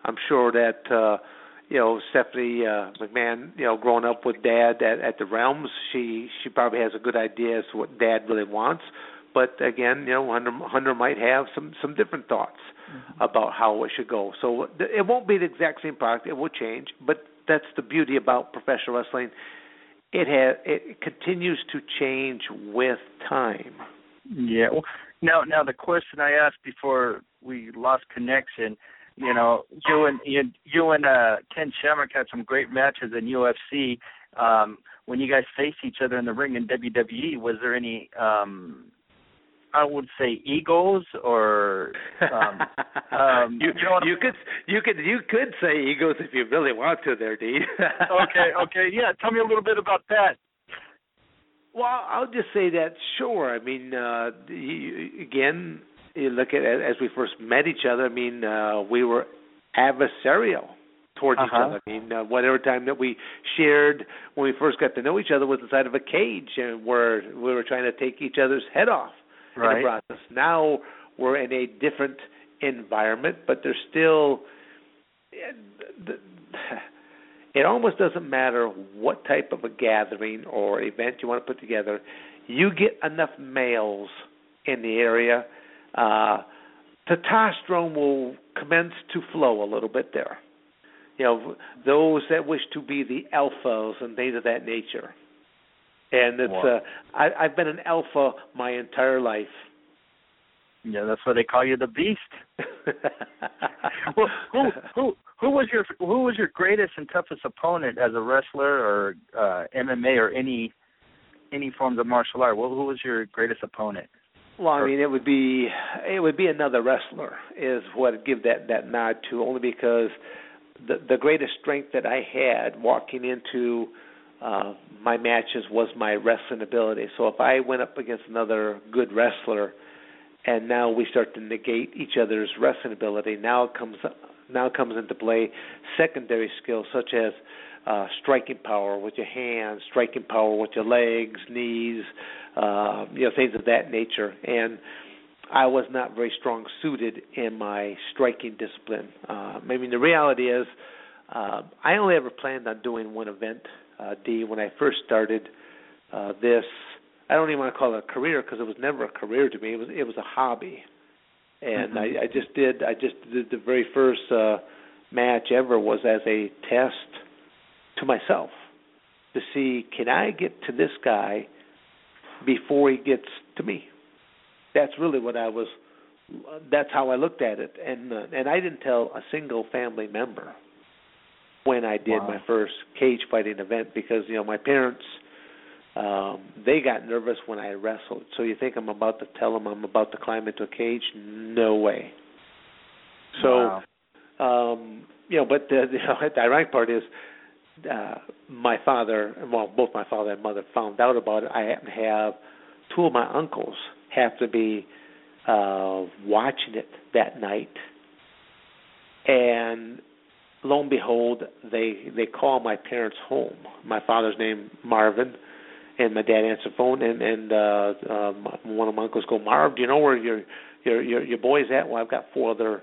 I'm sure that Stephanie McMahon, growing up with Dad at the Realms, she probably has a good idea as to what Dad really wants. But again, Hunter might have some different thoughts about how it should go. So it won't be the exact same product. It will change. But that's the beauty about professional wrestling. It continues to change with time. Yeah. Well, now the question I asked before we lost connection, you and Ken Shamrock had some great matches in UFC. When you guys faced each other in the ring in WWE, was there any I would say egos, or you could say egos if you really want to, there, Dean. Okay, yeah. Tell me a little bit about that. Well, I'll just say that. Sure, I mean, again, you look at as we first met each other. I mean, we were adversarial towards each other. I mean, whatever time that we shared when we first got to know each other was inside of a cage, and where we were trying to take each other's head off. Right. In the process. Now we're in a different environment, but there's still it almost doesn't matter what type of a gathering or event you want to put together. You get enough males in the area, testosterone will commence to flow a little bit there. Those that wish to be the alphas and things of that nature. And it's I've been an alpha my entire life. Yeah, that's why they call you the Beast. Well, who was your greatest and toughest opponent as a wrestler or MMA or any forms of martial art? Well, who was your greatest opponent? Well, I mean, it would be another wrestler is what I'd give that nod to, only because the greatest strength that I had walking into my matches was my wrestling ability. So if I went up against another good wrestler, and now we start to negate each other's wrestling ability, now comes into play secondary skills such as striking power with your hands, striking power with your legs, knees, things of that nature. And I was not very strong suited in my striking discipline. I mean, the reality is I only ever planned on doing one event. When I first started this, I don't even want to call it a career because it was never a career to me. It was a hobby, and I just did the very first match ever was as a test to myself to see, can I get to this guy before he gets to me? That's really what I was. That's how I looked at it, and I didn't tell a single family member when I did my first cage fighting event because, my parents, they got nervous when I wrestled. So you think I'm about to tell them I'm about to climb into a cage? No way. So, but the ironic part is my father, well, both my father and mother found out about it. I happen to have two of my uncles have to be watching it that night. And lo and behold, they call my parents home. My father's name, Marvin, And my dad answered the phone, and one of my uncles go, Marv, do you know where your boy's at? Well, I've got four other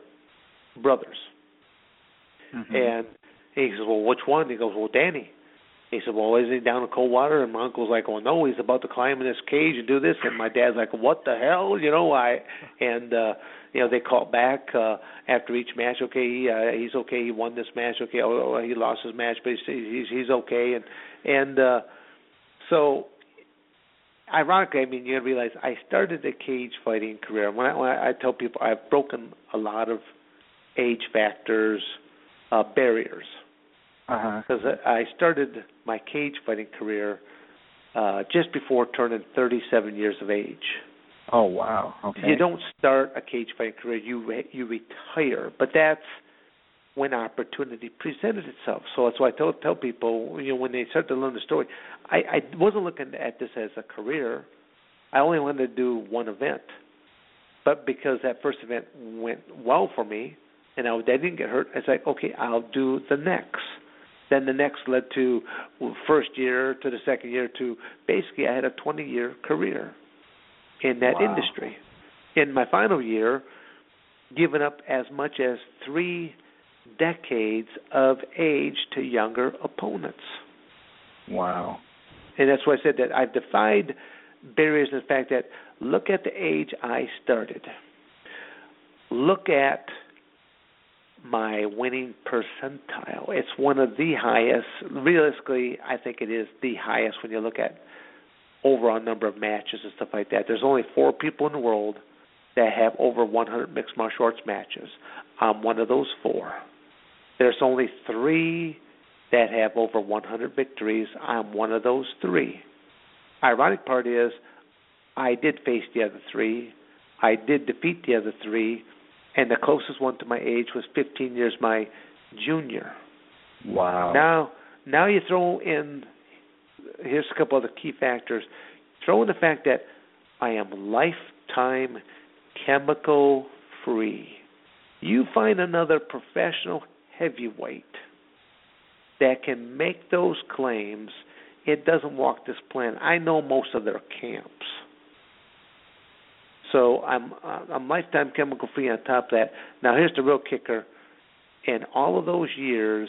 brothers. Mm-hmm. And he says, well, which one? He goes, well, Danny. He said, well, isn't he down in Coldwater? And my uncle's like, well, no, he's about to climb in this cage and do this. And my dad's like, what the hell? They called back after each match. Okay, he's okay. He won this match. Okay, oh, he lost his match, but he's okay. And so, ironically, I mean, you realize I started a cage fighting career. When I tell people, I've broken a lot of age factors, barriers. Because I started my cage fighting career just before turning 37 years of age. Oh, wow. Okay. You don't start a cage fighting career. You retire. But that's when opportunity presented itself. So that's why I tell people, when they start to learn the story, I wasn't looking at this as a career. I only wanted to do one event. But because that first event went well for me and I didn't get hurt, I was like, okay, I'll do the next. Then the next led to first year to the second year to basically I had a 20-year career in that industry. In my final year, giving up as much as 3 decades of age to younger opponents. Wow. And that's why I said that I've defied barriers in the fact that look at the age I started. Look at my winning percentile. It's one of the highest. Realistically, I think it is the highest when you look at overall number of matches and stuff like that. There's only 4 people in the world that have over 100 mixed martial arts matches. I'm one of those 4. There's only 3 that have over 100 victories. I'm one of those 3. Ironic part is I did face the other 3. I did defeat the other 3. And the closest one to my age was 15 years my junior. Wow. Now you throw in, here's a couple other key factors. Throw in the fact that I am lifetime chemical free. You find another professional heavyweight that can make those claims, it doesn't walk this planet. I know most of their camps. So I'm lifetime chemical free on top of that. Now here's the real kicker. In all of those years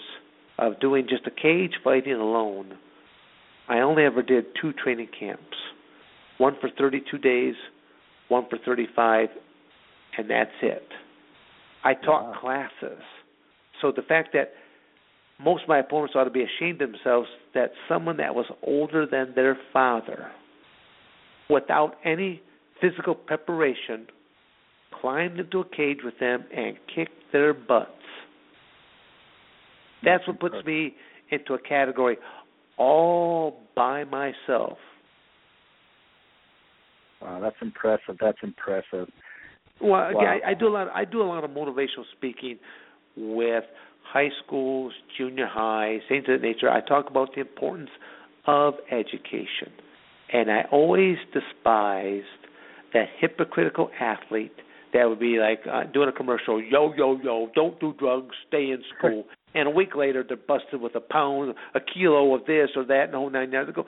of doing just the cage fighting alone, I only ever did 2 training camps. One for 32 days, one for 35, and that's it. I taught classes. So the fact that most of my opponents ought to be ashamed of themselves that someone that was older than their father, without any physical preparation, climbed into a cage with them and kicked their butts. That's what puts me into a category all by myself. Wow, that's impressive. Well, again, I do a lot of motivational speaking with high schools, junior high, things of that nature. I talk about the importance of education, and I always despised that hypocritical athlete that would be like doing a commercial, yo, don't do drugs, stay in school. And a week later, they're busted with a pound, a kilo of this or that, and the whole 9 yards. They go,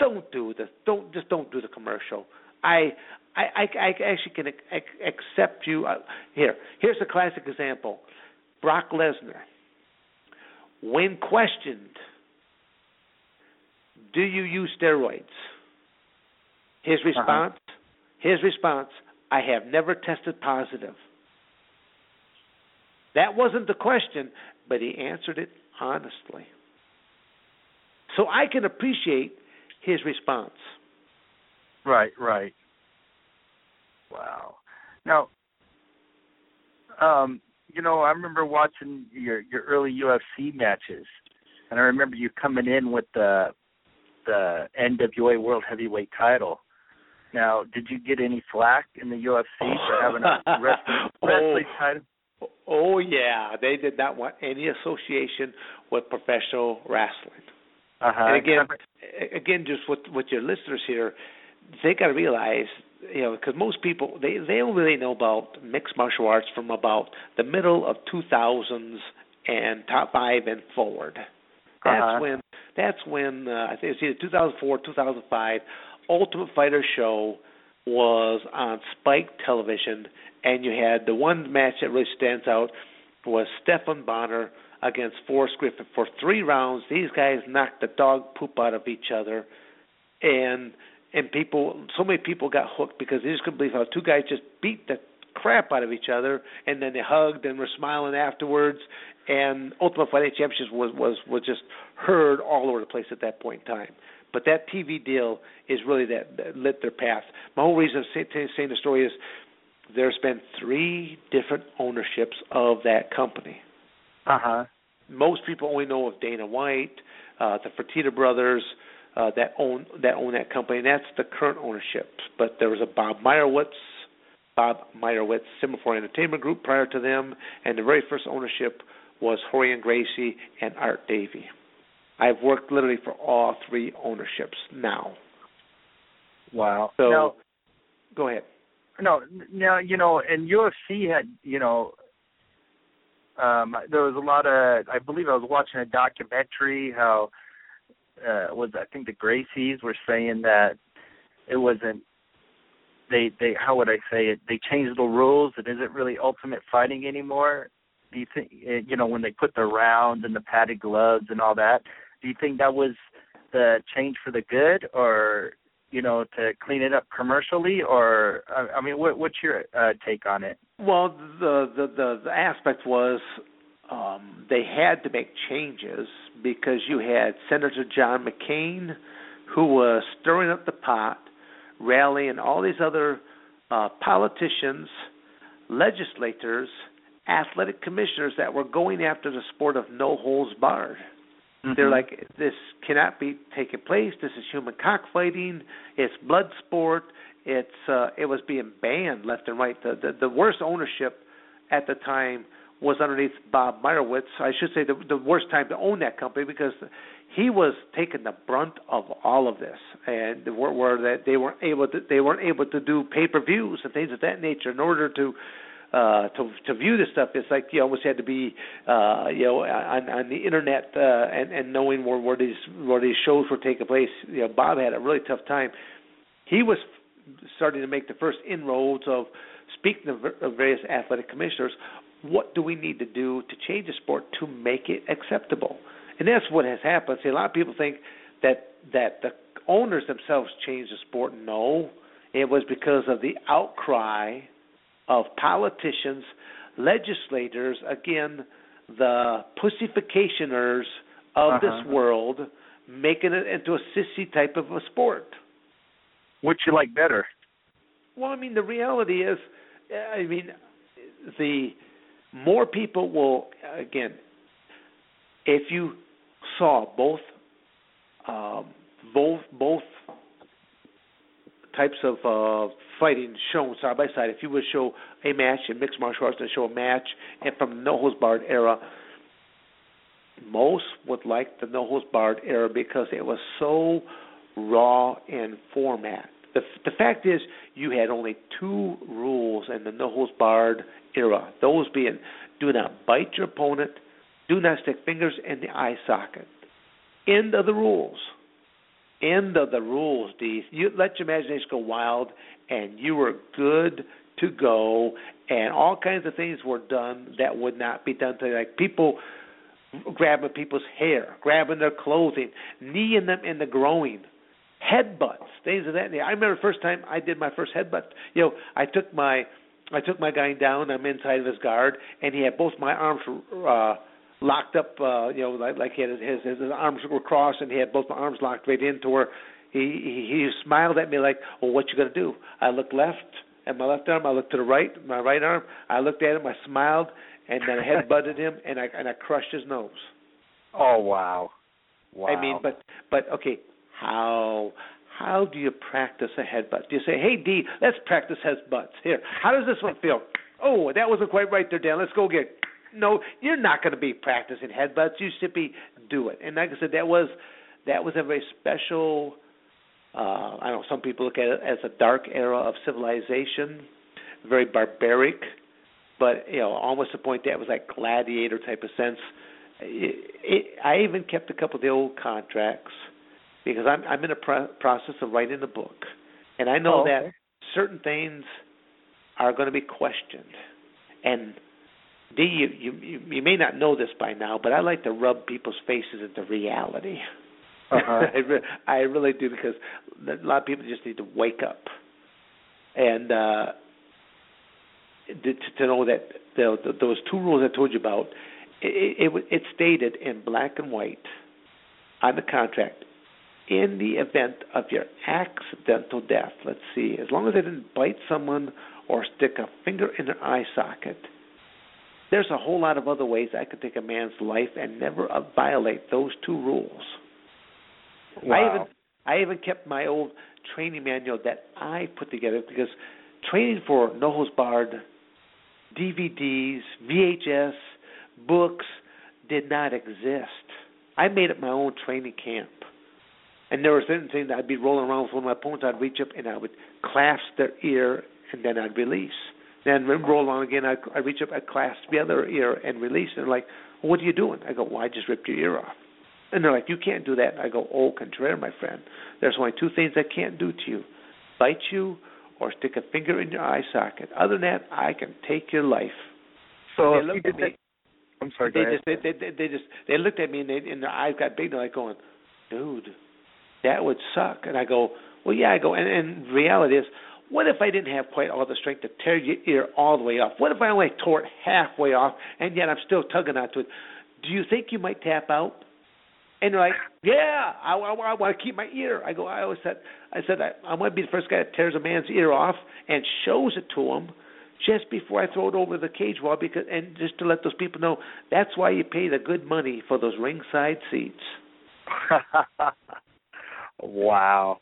don't do this. Don't do the commercial. I actually can accept you. Here's a classic example. Brock Lesnar, when questioned, do you use steroids? His response, I have never tested positive. That wasn't the question, but he answered it honestly. So I can appreciate his response. Right. Wow. Now, I remember watching your early UFC matches, and I remember you coming in with the NWA World Heavyweight title. Now, did you get any flack in the UFC for having a wrestling title? Oh, yeah. They did not want any association with professional wrestling. And again, just with your listeners here, they got to realize, because most people, they don't really know about mixed martial arts from about the middle of 2000s and top 5 and forward. That's when that's when I think it's either 2004, 2005, Ultimate Fighter show was on Spike Television, and you had the one match that really stands out was Stephan Bonnar against Forrest Griffin. For 3 rounds, these guys knocked the dog poop out of each other, and people, so many people got hooked because they just couldn't believe how 2 guys just beat the crap out of each other, and then they hugged and were smiling afterwards. And Ultimate Fighting Championship was just heard all over the place at that point in time. But that TV deal is really that lit their path. My whole reason of saying the story is there's been 3 different ownerships of that company. Uh-huh. Most people only know of Dana White, the Fertitta brothers, that own that company, and that's the current ownership. But there was a Bob Meyerowitz, Semaphore Entertainment Group prior to them, and the very first ownership was Horian Gracie and Art Davey. I've worked literally for all 3 ownerships now. Wow. So, now, go ahead. No, now, you know, and UFC had, you know, there was a lot of, I believe I was watching a documentary how, I think the Gracies were saying that it wasn't, they how would I say it? They changed the rules. It isn't really ultimate fighting anymore. Do you think, you know, when they put the rounds and the padded gloves and all that, do you think that was the change for the good, or, you know, to clean it up commercially, or, I mean, what's your take on it? Well, the aspect was they had to make changes because you had Senator John McCain, who was stirring up the pot, rallying all these other politicians, legislators, athletic commissioners that were going after the sport of no holds barred. Mm-hmm. They're like, this cannot be taking place. This is human cockfighting. It's blood sport. It's it was being banned left and right. The worst ownership at the time was underneath Bob Meyerowitz. I should say the worst time to own that company because he was taking the brunt of all of this, and they weren't able to do pay-per-views and things of that nature in order to view this stuff. It's like you almost had to be, on the internet and knowing where these shows were taking place. You know, Bob had a really tough time. He was starting to make the first inroads of speaking of various athletic commissioners. What do we need to do to change the sport to make it acceptable? And that's what has happened. See, a lot of people think that the owners themselves changed the sport. No, it was because of the outcry of politicians, legislators, again, the pussificationers of this world, making it into a sissy type of a sport. Which you like better? Well, I mean, the reality is, the more people will, again, if you saw both types of fighting shown side by side. If you would show a match in mixed martial arts and show a match and from the no holds barred era, most would like the no holds barred era because it was so raw in format. The fact is you had only 2 rules in the no holds barred era, those being do not bite your opponent, do not stick fingers in the eye socket. End of the rules. End of the rules, Dee. You let your imagination go wild, and you were good to go, and all kinds of things were done that would not be done today. Like people grabbing people's hair, grabbing their clothing, kneeing them in the groin, headbutts, things of that nature. I remember the first time I did my first headbutt. You know, I took my guy down. I'm inside of his guard, and he had both my arms locked up, like he had his arms were crossed, and he had both my arms locked right into where he smiled at me like, "Well, what you gonna do?" I looked left at my left arm, I looked to the right, my right arm. I looked at him, I smiled, and then I headbutted him, and I crushed his nose. Oh wow! I mean, but okay, how do you practice a headbutt? Do you say, "Hey, D, let's practice headbutts here"? How does this one feel? Oh, that wasn't quite right there, Dan. Let's go get. No, you're not going to be practicing headbutts. You simply do it. And like I said, that was a very special, I don't know, some people look at it as a dark era of civilization, very barbaric, but, you know, almost to the point that was like gladiator type of sense. I even kept a couple of the old contracts because I'm in a process of writing a book, and I know that certain things are going to be questioned. And D, you may not know this by now, but I like to rub people's faces into reality. Uh-huh. I really do, because a lot of people just need to wake up and to know that those two rules I told you about. It stated in black and white on the contract, in the event of your accidental death, let's see, as long as they didn't bite someone or stick a finger in their eye socket, there's a whole lot of other ways I could take a man's life and never violate those two rules. Wow. I even kept my old training manual that I put together, because training for No Holds Barred, DVDs, VHS, books did not exist. I made up my own training camp. And there were certain things that I'd be rolling around with one of my opponents. I'd reach up and I would clasp their ear and then I'd release. Then roll on again. I'd reach up, I'd clasp the other ear and release. And they're like, well, what are you doing? I go, well, I just ripped your ear off. And they're like, you can't do that. And I go, au contraire, my friend. There's only two things I can't do to you. Bite you or stick a finger in your eye socket. Other than that, I can take your life. So if you did that, I'm sorry, they looked at me and their eyes got big. They're like going, dude, that would suck. And I go, well, yeah. I go, and reality is, what if I didn't have quite all the strength to tear your ear all the way off? What if I only tore it halfway off, and yet I'm still tugging onto it? Do you think you might tap out? And they're like, yeah, I want to keep my ear. I go, I want to be the first guy that tears a man's ear off and shows it to him, just before I throw it over the cage wall, and just to let those people know, that's why you pay the good money for those ringside seats. Wow.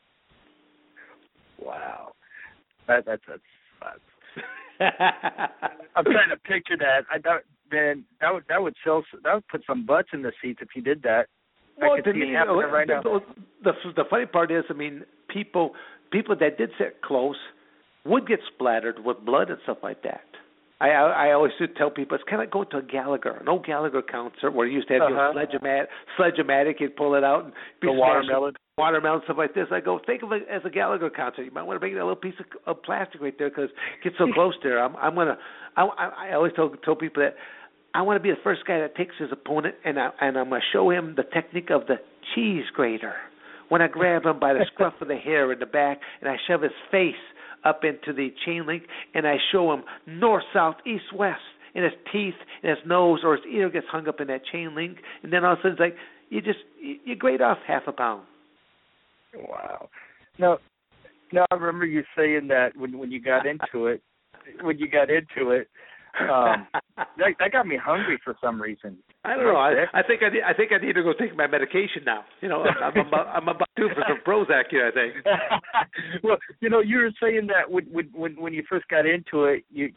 That's I'm trying to picture that. That would put some butts in the seats if you did that. Well, I could see it happening right now. The funny part is, I mean, people that did sit close would get splattered with blood and stuff like that. I always used to tell people, it's kind of going to an old Gallagher concert where you used to have Sledge-O-Matic, you'd pull it out. And the watermelon, stuff like this. I go, think of it as a Gallagher concert. You might want to bring that little piece of plastic right there, because it gets so close there. I always tell people that I want to be the first guy that takes his opponent, and I'm going to show him the technique of the cheese grater. When I grab him by the scruff of the hair in the back and I shove his face up into the chain link, and I show him north, south, east, west, and his teeth and his nose or his ear gets hung up in that chain link, and then all of a sudden it's like, you grade off half a pound. Wow. Now I remember you saying that when you got into it, that got me hungry for some reason. I don't know. I think I need to go take my medication now. You know, I'm about due for some Prozac here, I think. Well, you know, you were saying that when you first got into it, you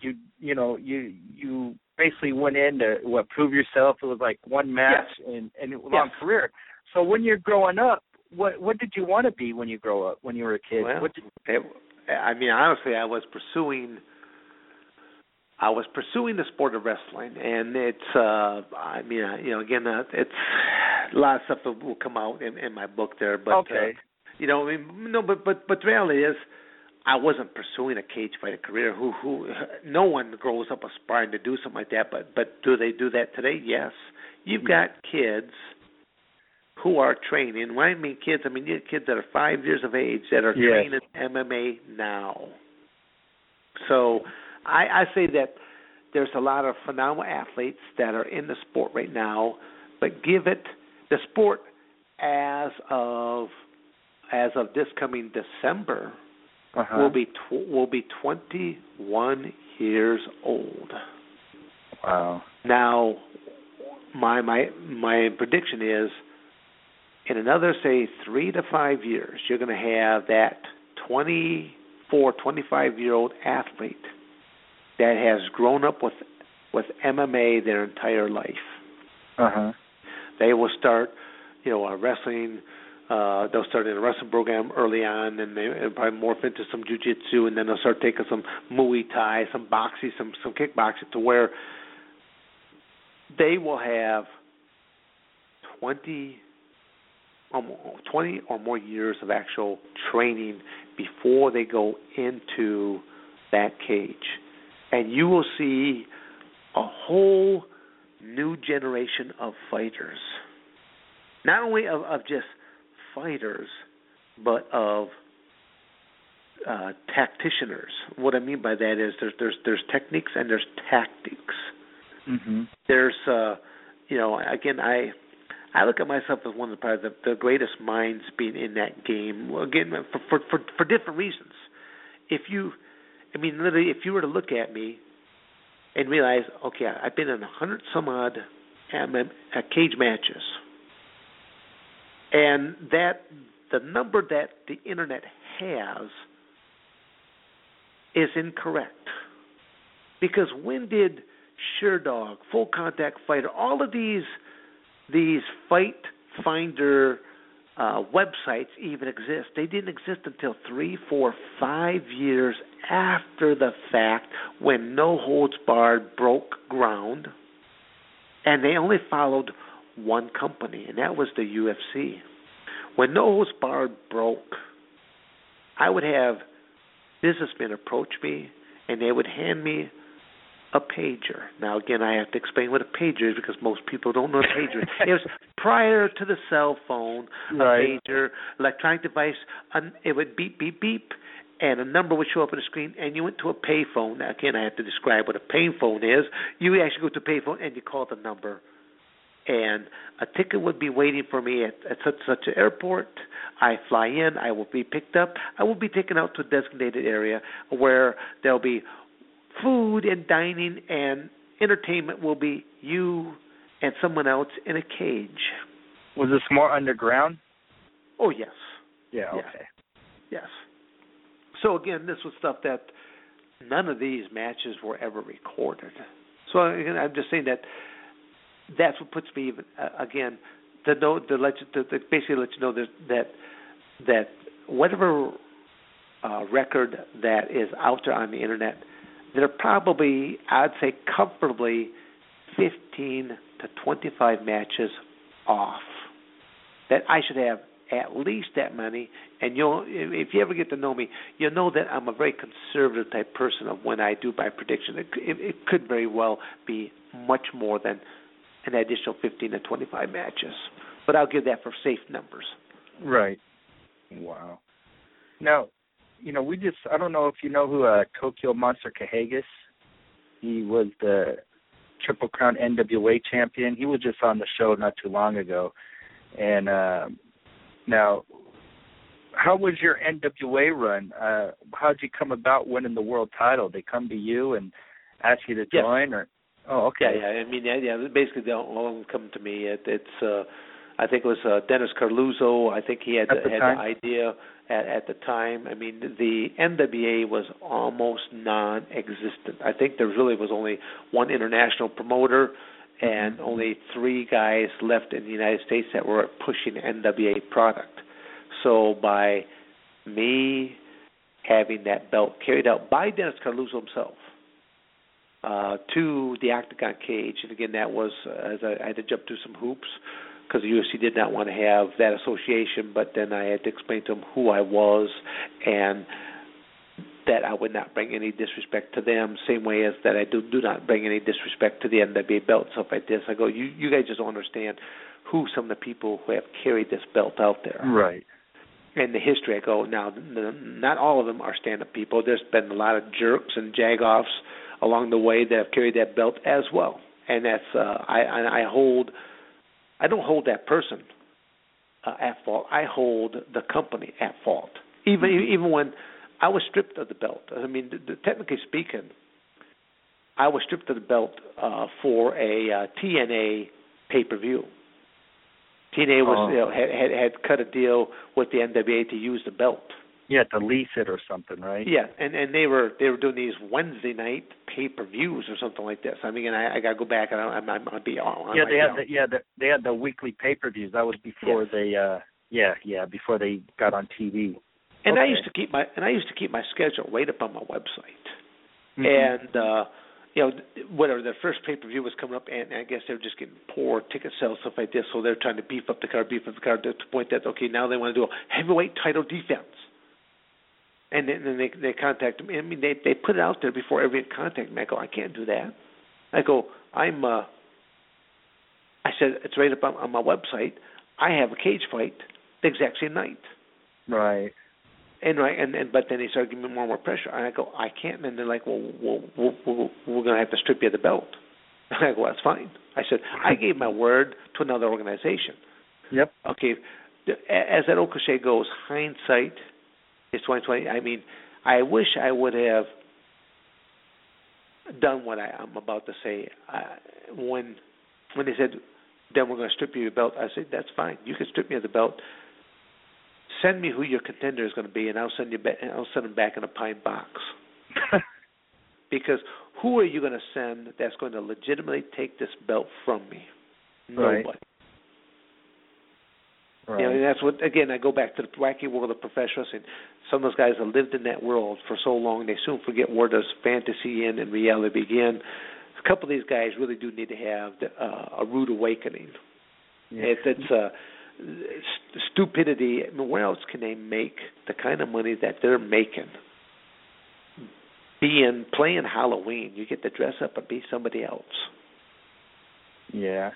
basically went in to prove yourself. It was like one match and a long career. So when you're growing up, what did you want to be when you grow up? When you were a kid, well, honestly, I was pursuing the sport of wrestling, and it's, it's a lot of stuff that will come out in my book there. But, okay. But the reality is, I wasn't pursuing a cage fighter career. No one grows up aspiring to do something like that, but do they do that today? Yes. You've got kids who are training. When I mean kids, I mean you have kids that are 5 years of age that are training MMA now. So I say that there's a lot of phenomenal athletes that are in the sport right now, but give it the sport as of this coming December will be 21 years old. Wow! Now, my prediction is, in another say 3 to 5 years, you're going to have that 24, 25-year-old athlete that has grown up with MMA their entire life. Uh-huh. They will start, wrestling. They'll start in a wrestling program early on, and they'll probably morph into some jiu-jitsu, and then they'll start taking some Muay Thai, some boxing, some kickboxing, to where they will have 20 or more years of actual training before they go into that cage. And you will see a whole new generation of fighters, not only of just fighters, but of tactitioners. What I mean by that is there's techniques and there's tactics. Mm-hmm. There's again, I look at myself as one of the greatest minds being in that game. Again, for different reasons. Literally, if you were to look at me and realize, okay, I've been in 100-some-odd cage matches, and that the number that the internet has is incorrect. Because when did SureDog, Full Contact Fighter, all of these Fight Finder websites even exist? They didn't exist until 3, 4, 5 years after the fact, when No Holds Barred broke ground, and they only followed one company, and that was the UFC. When No Holds Barred broke, I would have businessmen approach me, and they would hand me a pager. Now, again, I have to explain what a pager is because most people don't know a pager is. It was prior to the cell phone, a pager, electronic device. It would beep, beep, beep, and a number would show up on the screen, and you went to a pay phone. Now, again, I have to describe what a pay phone is. You actually go to a pay phone, and you call the number, and a ticket would be waiting for me at such an airport. I fly in. I will be picked up. I will be taken out to a designated area where there will be food and dining and entertainment. Will be you and someone else in a cage. Was this more underground? Oh, yes. Yeah, okay. Yes. So, again, this was stuff that none of these matches were ever recorded. So, again, I'm just saying that's what puts me, again, to basically let you know that whatever record that is out there on the internet, there are probably, I'd say comfortably, 15 to 25 matches off that I should have at least that many. And if you ever get to know me, you'll know that I'm a very conservative type person of when I do my prediction. It could very well be much more than an additional 15 to 25 matches. But I'll give that for safe numbers. Right. Wow. Now, I don't know if you know who Kokyo Monster Kahagas. He was the Triple Crown NWA champion. He was just on the show not too long ago. And now, how was your NWA run? How did you come about winning the world title? They come to you and ask you to join? Or oh, okay. Yeah. Basically, they all come to me. I think it was Dennis Carluzzo. I think he had the idea at the time. I mean, the NWA was almost non-existent. I think there really was only one international promoter and only 3 guys left in the United States that were pushing NWA product. So by me having that belt carried out by Dennis Carluzzo himself, to the Octagon cage, and again, that was as I had to jump through some hoops, because the UFC did not want to have that association, but then I had to explain to them who I was and that I would not bring any disrespect to them, same way as that I do not bring any disrespect to the NWA belt, stuff like this. I go, you guys just don't understand who some of the people who have carried this belt out there. Right. And the history, I go, now, not all of them are stand-up people. There's been a lot of jerks and jag-offs along the way that have carried that belt as well. And that's, I don't hold that person at fault. I hold the company at fault. Even when I was stripped of the belt, I mean, technically speaking, I was stripped of the belt for a TNA pay-per-view. TNA was had cut a deal with the NWA to use the belt. Yeah, to lease it or something, right? Yeah, and they were doing these Wednesday night pay-per-views or something like this. I mean, and I got to go back, and I'm going to be on. Yeah, they had the weekly pay-per-views. That was before before they got on TV. And I used to keep my schedule right up on my website. Mm-hmm. And you know, whatever, their first pay-per-view was coming up, and I guess they were just getting poor ticket sales, stuff like this, so they're trying to beef up the card to the point that, okay, now they want to do a heavyweight title defense. And then they contact me. I mean, they put it out there before every contact me. I go, I can't do that. I go, I said, it's right up on my website. I have a cage fight the exact same night. Right. But then they started giving me more and more pressure. And I go, I can't. And they're like, well, we're going to have to strip you of the belt. And I go, that's fine. I said, I gave my word to another organization. Yep. Okay. As that old cliche goes, hindsight is 20/20. I mean, I wish I would have done what I'm about to say. When they said, then we're going to strip you of the belt, I said, that's fine. You can strip me of the belt. Send me who your contender is going to be, and I'll send you back. I'll send them back in a pine box. Because who are you going to send that's going to legitimately take this belt from me? Nobody. Right. You know, and that's what, again, I go back to the wacky world of professionals, and some of those guys have lived in that world for so long, they soon forget where does fantasy end and reality begin. A couple of these guys really do need to have a rude awakening. Yeah. It's stupidity. I mean, where else can they make the kind of money that they're making? Playing Halloween, you get to dress up and be somebody else. Yeah.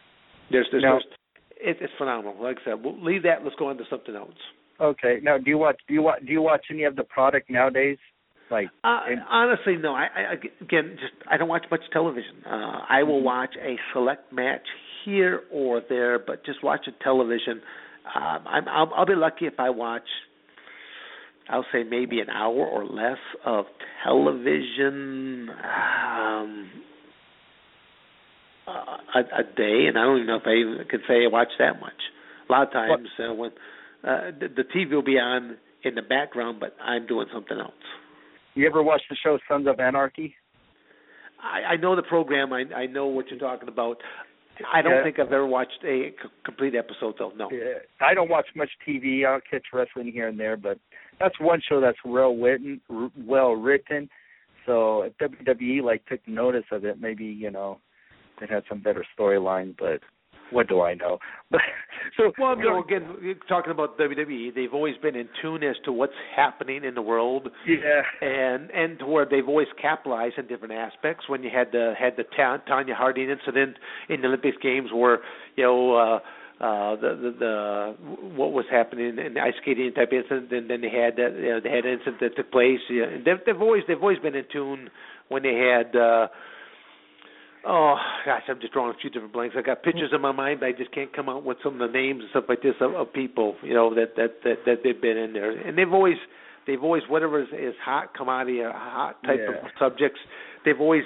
It's phenomenal. Like I said, we'll leave that. Let's go on to something else. Okay. Now, do you watch any of the product nowadays? Like honestly, no. I don't watch much television. I will watch a select match here or there, but just watching television, I'll be lucky if I watch, I'll say maybe an hour or less of television. A day, and I don't even know if I even could say I watch that much. A lot of times when the TV will be on in the background, but I'm doing something else. You ever watch the show Sons of Anarchy? I know the program. I know what you're talking about. I don't think I've ever watched a complete episode, though, no. Yeah. I don't watch much TV. I'll catch wrestling here and there, but that's one show that's well-written. So if WWE, took notice of it, maybe, it had some better storyline, but what do I know? Again, talking about WWE, they've always been in tune as to what's happening in the world. Yeah. And to where they've always capitalized in different aspects. When you had the Tanya Harding incident in the Olympic Games where, what was happening in the ice skating type incident, and then they had an incident that took place. Yeah. They've always been in tune when they had oh, gosh, I'm just drawing a few different blanks. I got pictures in my mind, but I just can't come out with some of the names and stuff like this of people, that they've been in there. And they've always whatever is hot commodity or hot type of subjects, they've always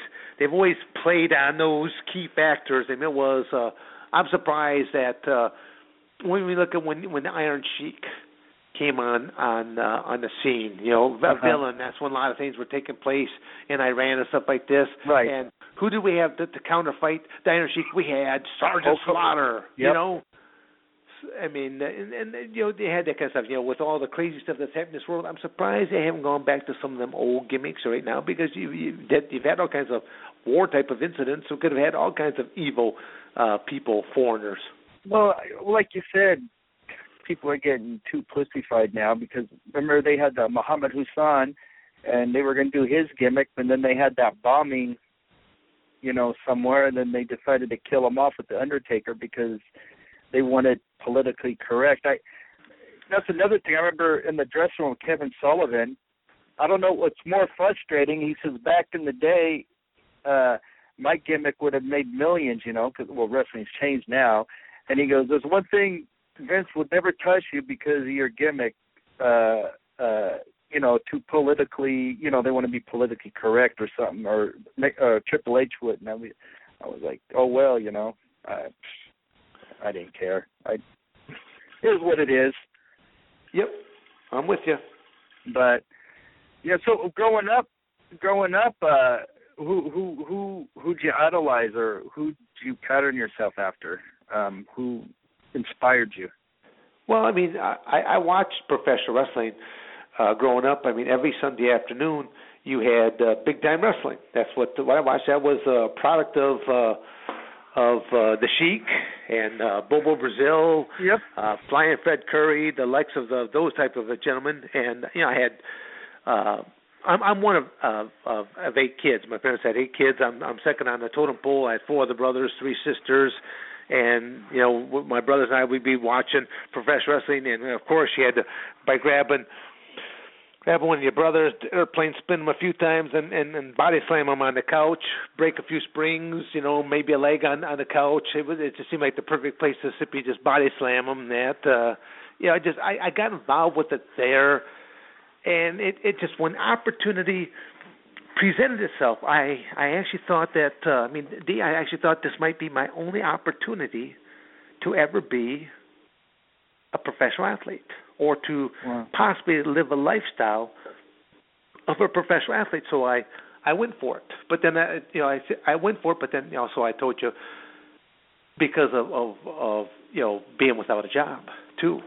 played on those key factors. And it was I'm surprised that when we look at when the Iron Sheik came on the scene, villain. That's when a lot of things were taking place in Iran and stuff like this. Right. And who did we have to counterfight the Iron Sheik? We had Sergeant Slaughter. Yep. I mean, and they had that kind of stuff. With all the crazy stuff that's happened in this world, I'm surprised they haven't gone back to some of them old gimmicks right now, because you've had all kinds of war type of incidents, who could have had all kinds of evil people, foreigners. Well, like you said, people are getting too pussified now, because remember they had the Muhammad Hussein, and they were going to do his gimmick, and then they had that bombing, somewhere, and then they decided to kill him off with the Undertaker because they wanted politically correct. That's another thing I remember in the dressing room with Kevin Sullivan. I don't know what's more frustrating. He says back in the day, my gimmick would have made millions, because wrestling's changed now. And he goes, "There's one thing Vince would never touch you because of your gimmick, too politically, they want to be politically correct or something, or Triple H wouldn't." I was like, oh, well, I didn't care. It is what it is. Yep, I'm with you. But, so growing up, who'd you idolize, or who'd you pattern yourself after? Who inspired you? Well, I watched professional wrestling growing up, I mean, every Sunday afternoon you had Big Time Wrestling. That's what I watched. That was a product of the Sheik and Bobo Brazil, yep. Flying Fred Curry, the likes of those type of gentlemen. And you know, I had I'm one of 8 kids. My parents had 8 kids. I'm second on the totem pole. I had 4 other brothers, 3 sisters. And, you know, my brothers and I, we'd be watching professional wrestling. And, of course, you had to, by grabbing one of your brothers, airplane spin them a few times and body slam them on the couch, break a few springs, you know, maybe a leg on the couch. It just seemed like the perfect place to simply just body slam them. You know, I got involved with it there. And it just, when opportunity presented itself, I actually thought that, I actually thought this might be my only opportunity to ever be a professional athlete or to possibly live a lifestyle of a professional athlete. So I went for it. But then, I went for it, but then also I told you because of you know, being without a job, too.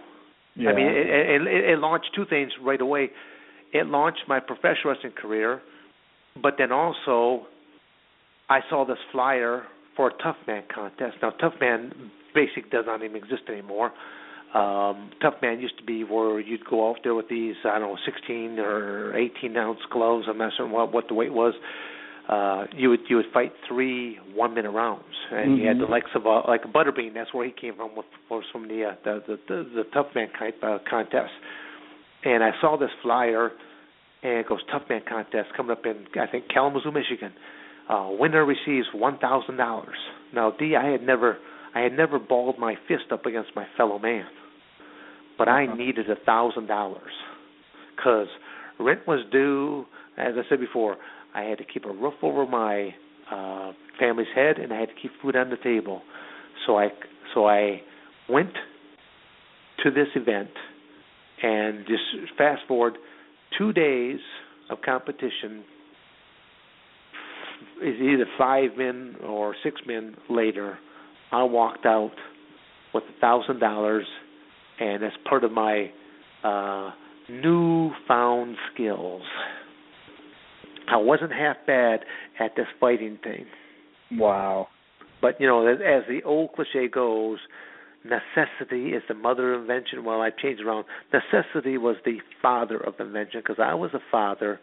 Yeah. I mean, it launched 2 things right away. It launched my professional wrestling career, but then also I saw this flyer for a Tough Man contest. Now, Tough Man basic does not even exist anymore. Tough Man used to be where you'd go out there with these, 16 or 18-ounce gloves. I'm not certain what the weight was. You would fight 3 one-minute rounds, and you had the likes of like Butterbean. That's where he came from, was from the Tough Man contest. And I saw this flyer, and it goes Tough Man contest coming up in I think Kalamazoo, Michigan. Winner receives $1,000. Now, I had never balled my fist up against my fellow man, but I needed $1,000 because rent was due. As I said before, I had to keep a roof over my family's head, and I had to keep food on the table. So I went to this event, and just fast forward 2 days of competition. Is either 5 men or 6 men later, I walked out with $1,000, and as part of my newfound skills. I wasn't half bad at this fighting thing. Wow. But, you know, as the old cliche goes, necessity is the mother of invention. Well, I changed around. Necessity was the father of invention because I was a father,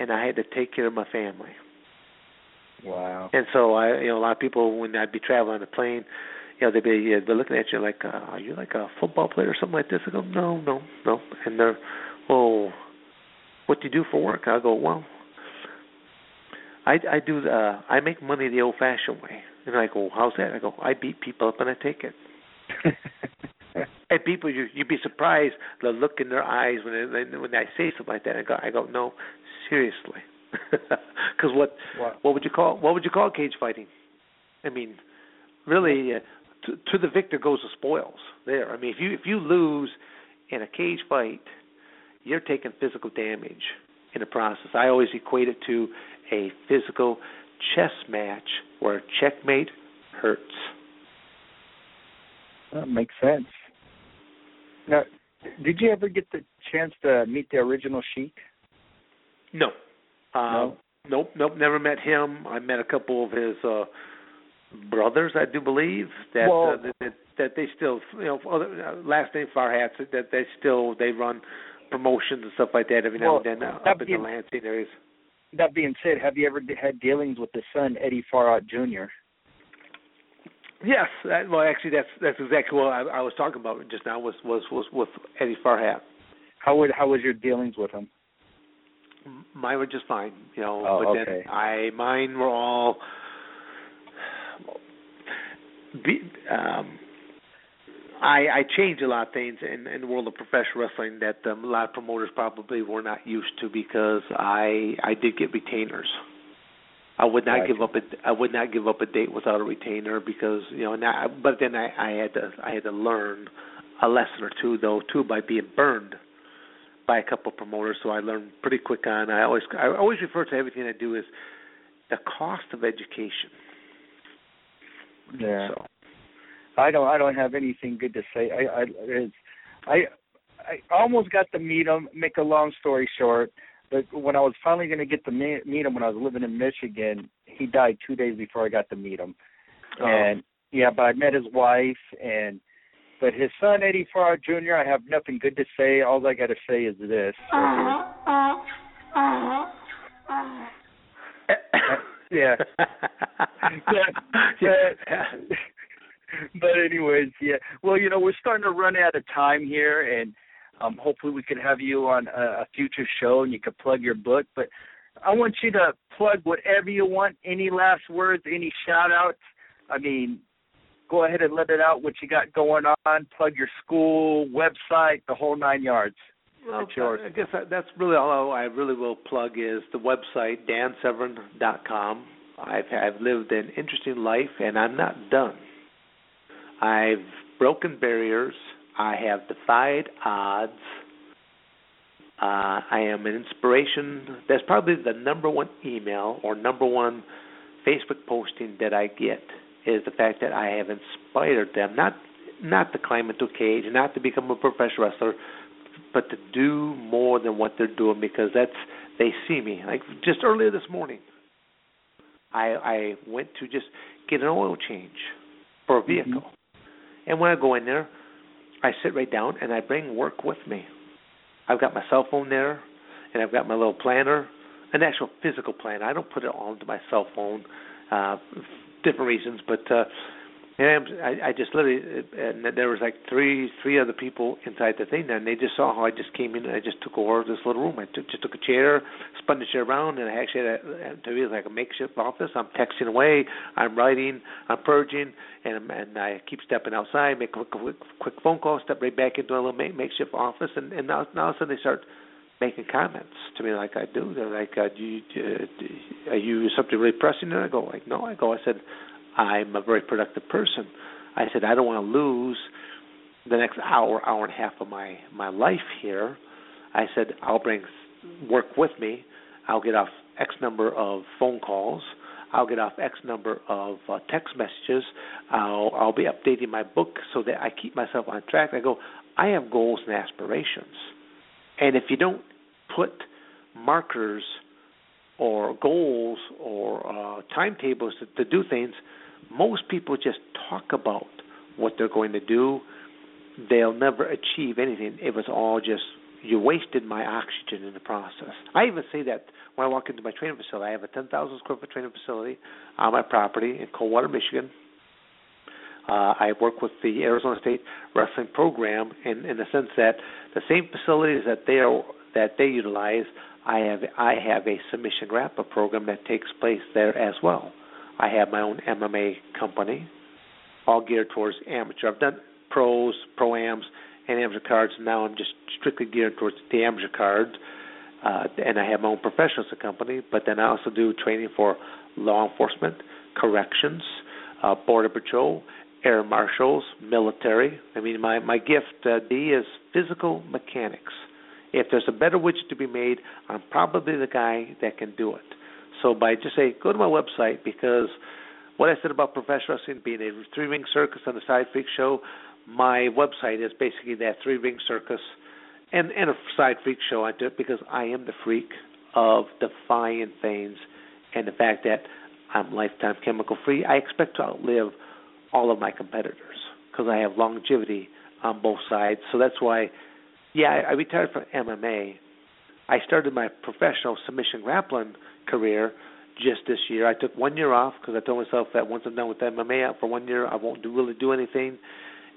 and I had to take care of my family. Wow. And so, a lot of people, when I'd be traveling on a plane, you know, they'd be looking at you like, are you like a football player or something like this? I go, no. And they're, what do you do for work? I go, well, I do. I make money the old-fashioned way, and I go, "How's that?" I go, "I beat people up, and I take it." And people, you'd be surprised the look in their eyes when I say something like that. I go, "No, seriously," because what would you call cage fighting? I mean, really, to the victor goes the spoils. There, I mean, if you lose in a cage fight, you're taking physical damage in the process. I always equate it to a physical chess match where checkmate hurts. That makes sense. Now, did you ever get the chance to meet the original Sheik? No. Nope, never met him. I met a couple of his brothers, I do believe, that they still, last name Farhat's, that they run promotions and stuff like that every now and then up in the Lansing areas. That being said, have you ever had dealings with his son, Eddie Farhat Jr.? Yes. Actually, that's exactly what I was talking about just now was with Eddie Farhat. How was your dealings with him? Mine were just fine, Then mine were all. I changed a lot of things in the world of professional wrestling that a lot of promoters probably were not used to because I did get retainers. I would not give up a date without a retainer because But then I had to learn a lesson or two too by being burned by a couple of promoters. So I learned pretty quick on. I always refer to everything I do as the cost of education. Yeah. So. I don't have anything good to say. I I almost got to meet him. Make a long story short, but when I was finally going to get to meet him when I was living in Michigan, he died 2 days before I got to meet him. And yeah, but I met his wife, and but his son, Eddie Farrar Jr., I have nothing good to say. All I got to say is this. Yeah. But anyways, yeah. Well, you know, we're starting to run out of time here, and hopefully we could have you on a future show and you could plug your book. But I want you to plug whatever you want, any last words, any shout-outs. I mean, go ahead and let it out, what you got going on, plug your school, website, the whole nine yards. Well, I guess that's really all I really will plug is the website, dansevern.com. I've lived an interesting life, and I'm not done. I've broken barriers. I have defied odds. I am an inspiration. That's probably the number one email or number one Facebook posting that I get is the fact that I have inspired them, not to climb into a cage, not to become a professional wrestler, but to do more than what they're doing because they see me. Like just earlier this morning, I went to just get an oil change for a vehicle. Mm-hmm. And when I go in there, I sit right down and I bring work with me. I've got my cell phone there, and I've got my little planner, an actual physical planner. I don't put it onto my cell phone for different reasons, but I just literally, and there was like three other people inside the thing, and they just saw how I just came in and I just took over this little room. I took a chair, spun the chair around, and I actually had to be like a makeshift office. I'm texting away, I'm writing, I'm purging, and I keep stepping outside, make a quick phone call, step right back into a little makeshift office, and now all of a sudden they start making comments to me like I do. They're like, are you something really pressing? And I go like, no. I said, I'm a very productive person. I said, I don't want to lose the next hour and a half of my life here. I said, I'll bring work with me. I'll get off X number of phone calls. I'll get off X number of text messages. I'll be updating my book so that I keep myself on track. I go, I have goals and aspirations. And if you don't put markers or goals or timetables to do things, most people just talk about what they're going to do. They'll never achieve anything. It was all just, you wasted my oxygen in the process. I even say that when I walk into my training facility. I have a 10,000 square foot training facility on my property in Coldwater, Michigan. I work with the Arizona State Wrestling Program in the sense that the same facilities that they utilize, I have a submission grappler program that takes place there as well. I have my own MMA company, all geared towards amateur. I've done pros, pro-ams, and amateur cards. Now I'm just strictly geared towards the amateur cards, and I have my own professionals company, but then I also do training for law enforcement, corrections, border patrol, air marshals, military. I mean, my gift, D, is physical mechanics. If there's a better widget to be made, I'm probably the guy that can do it. So by just say, go to my website, because what I said about professional wrestling being a three-ring circus on a side freak show, my website is basically that three-ring circus and a side freak show. I do it because I am the freak of defying things and the fact that I'm lifetime chemical-free. I expect to outlive all of my competitors because I have longevity on both sides. So that's why, yeah, I retired from MMA. I started my professional submission grappling career just this year. I took 1 year off because I told myself that once I'm done with MMA for 1 year, I won't really do anything,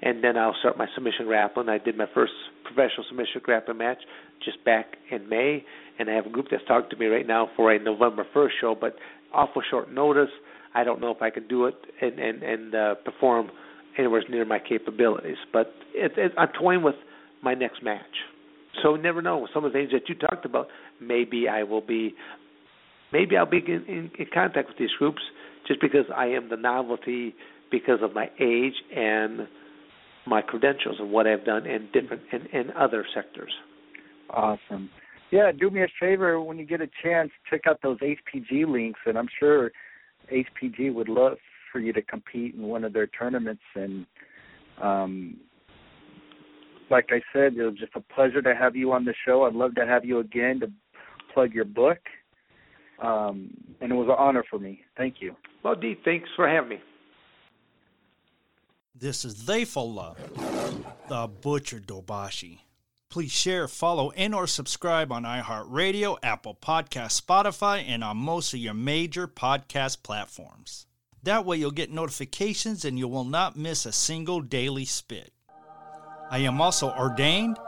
and then I'll start my submission grappling. I did my first professional submission grappling match just back in May, and I have a group that's talking to me right now for a November 1st show, but awful short notice. I don't know if I can do it and perform anywhere near my capabilities, but I'm toying with my next match. So never know. Some of the things that you talked about, maybe I'll be in contact with these groups just because I am the novelty because of my age and my credentials and what I've done in different in other sectors. Awesome. Yeah, do me a favor when you get a chance, check out those HPG links, and I'm sure HPG would love for you to compete in one of their tournaments and like I said, it was just a pleasure to have you on the show. I'd love to have you again to plug your book. And it was an honor for me. Thank you. Well, D, thanks for having me. This is They For Love, the Butcher Dobashi. Please share, follow, and or subscribe on iHeartRadio, Apple Podcasts, Spotify, and on most of your major podcast platforms. That way you'll get notifications and you will not miss a single daily spit. I am also ordained,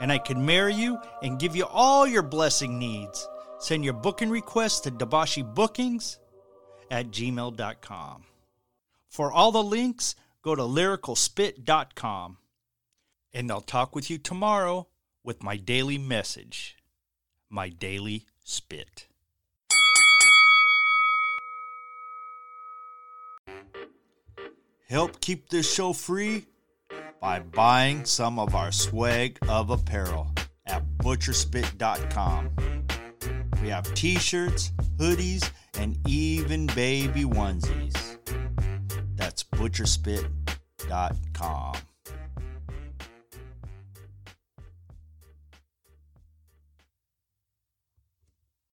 and I can marry you and give you all your blessing needs. Send your booking requests to debashibookings@gmail.com. For all the links, go to lyricalspit.com. And I'll talk with you tomorrow with my daily message, my daily spit. Help keep this show free by buying some of our swag of apparel at Butcherspit.com. We have t-shirts, hoodies, and even baby onesies. That's Butcherspit.com.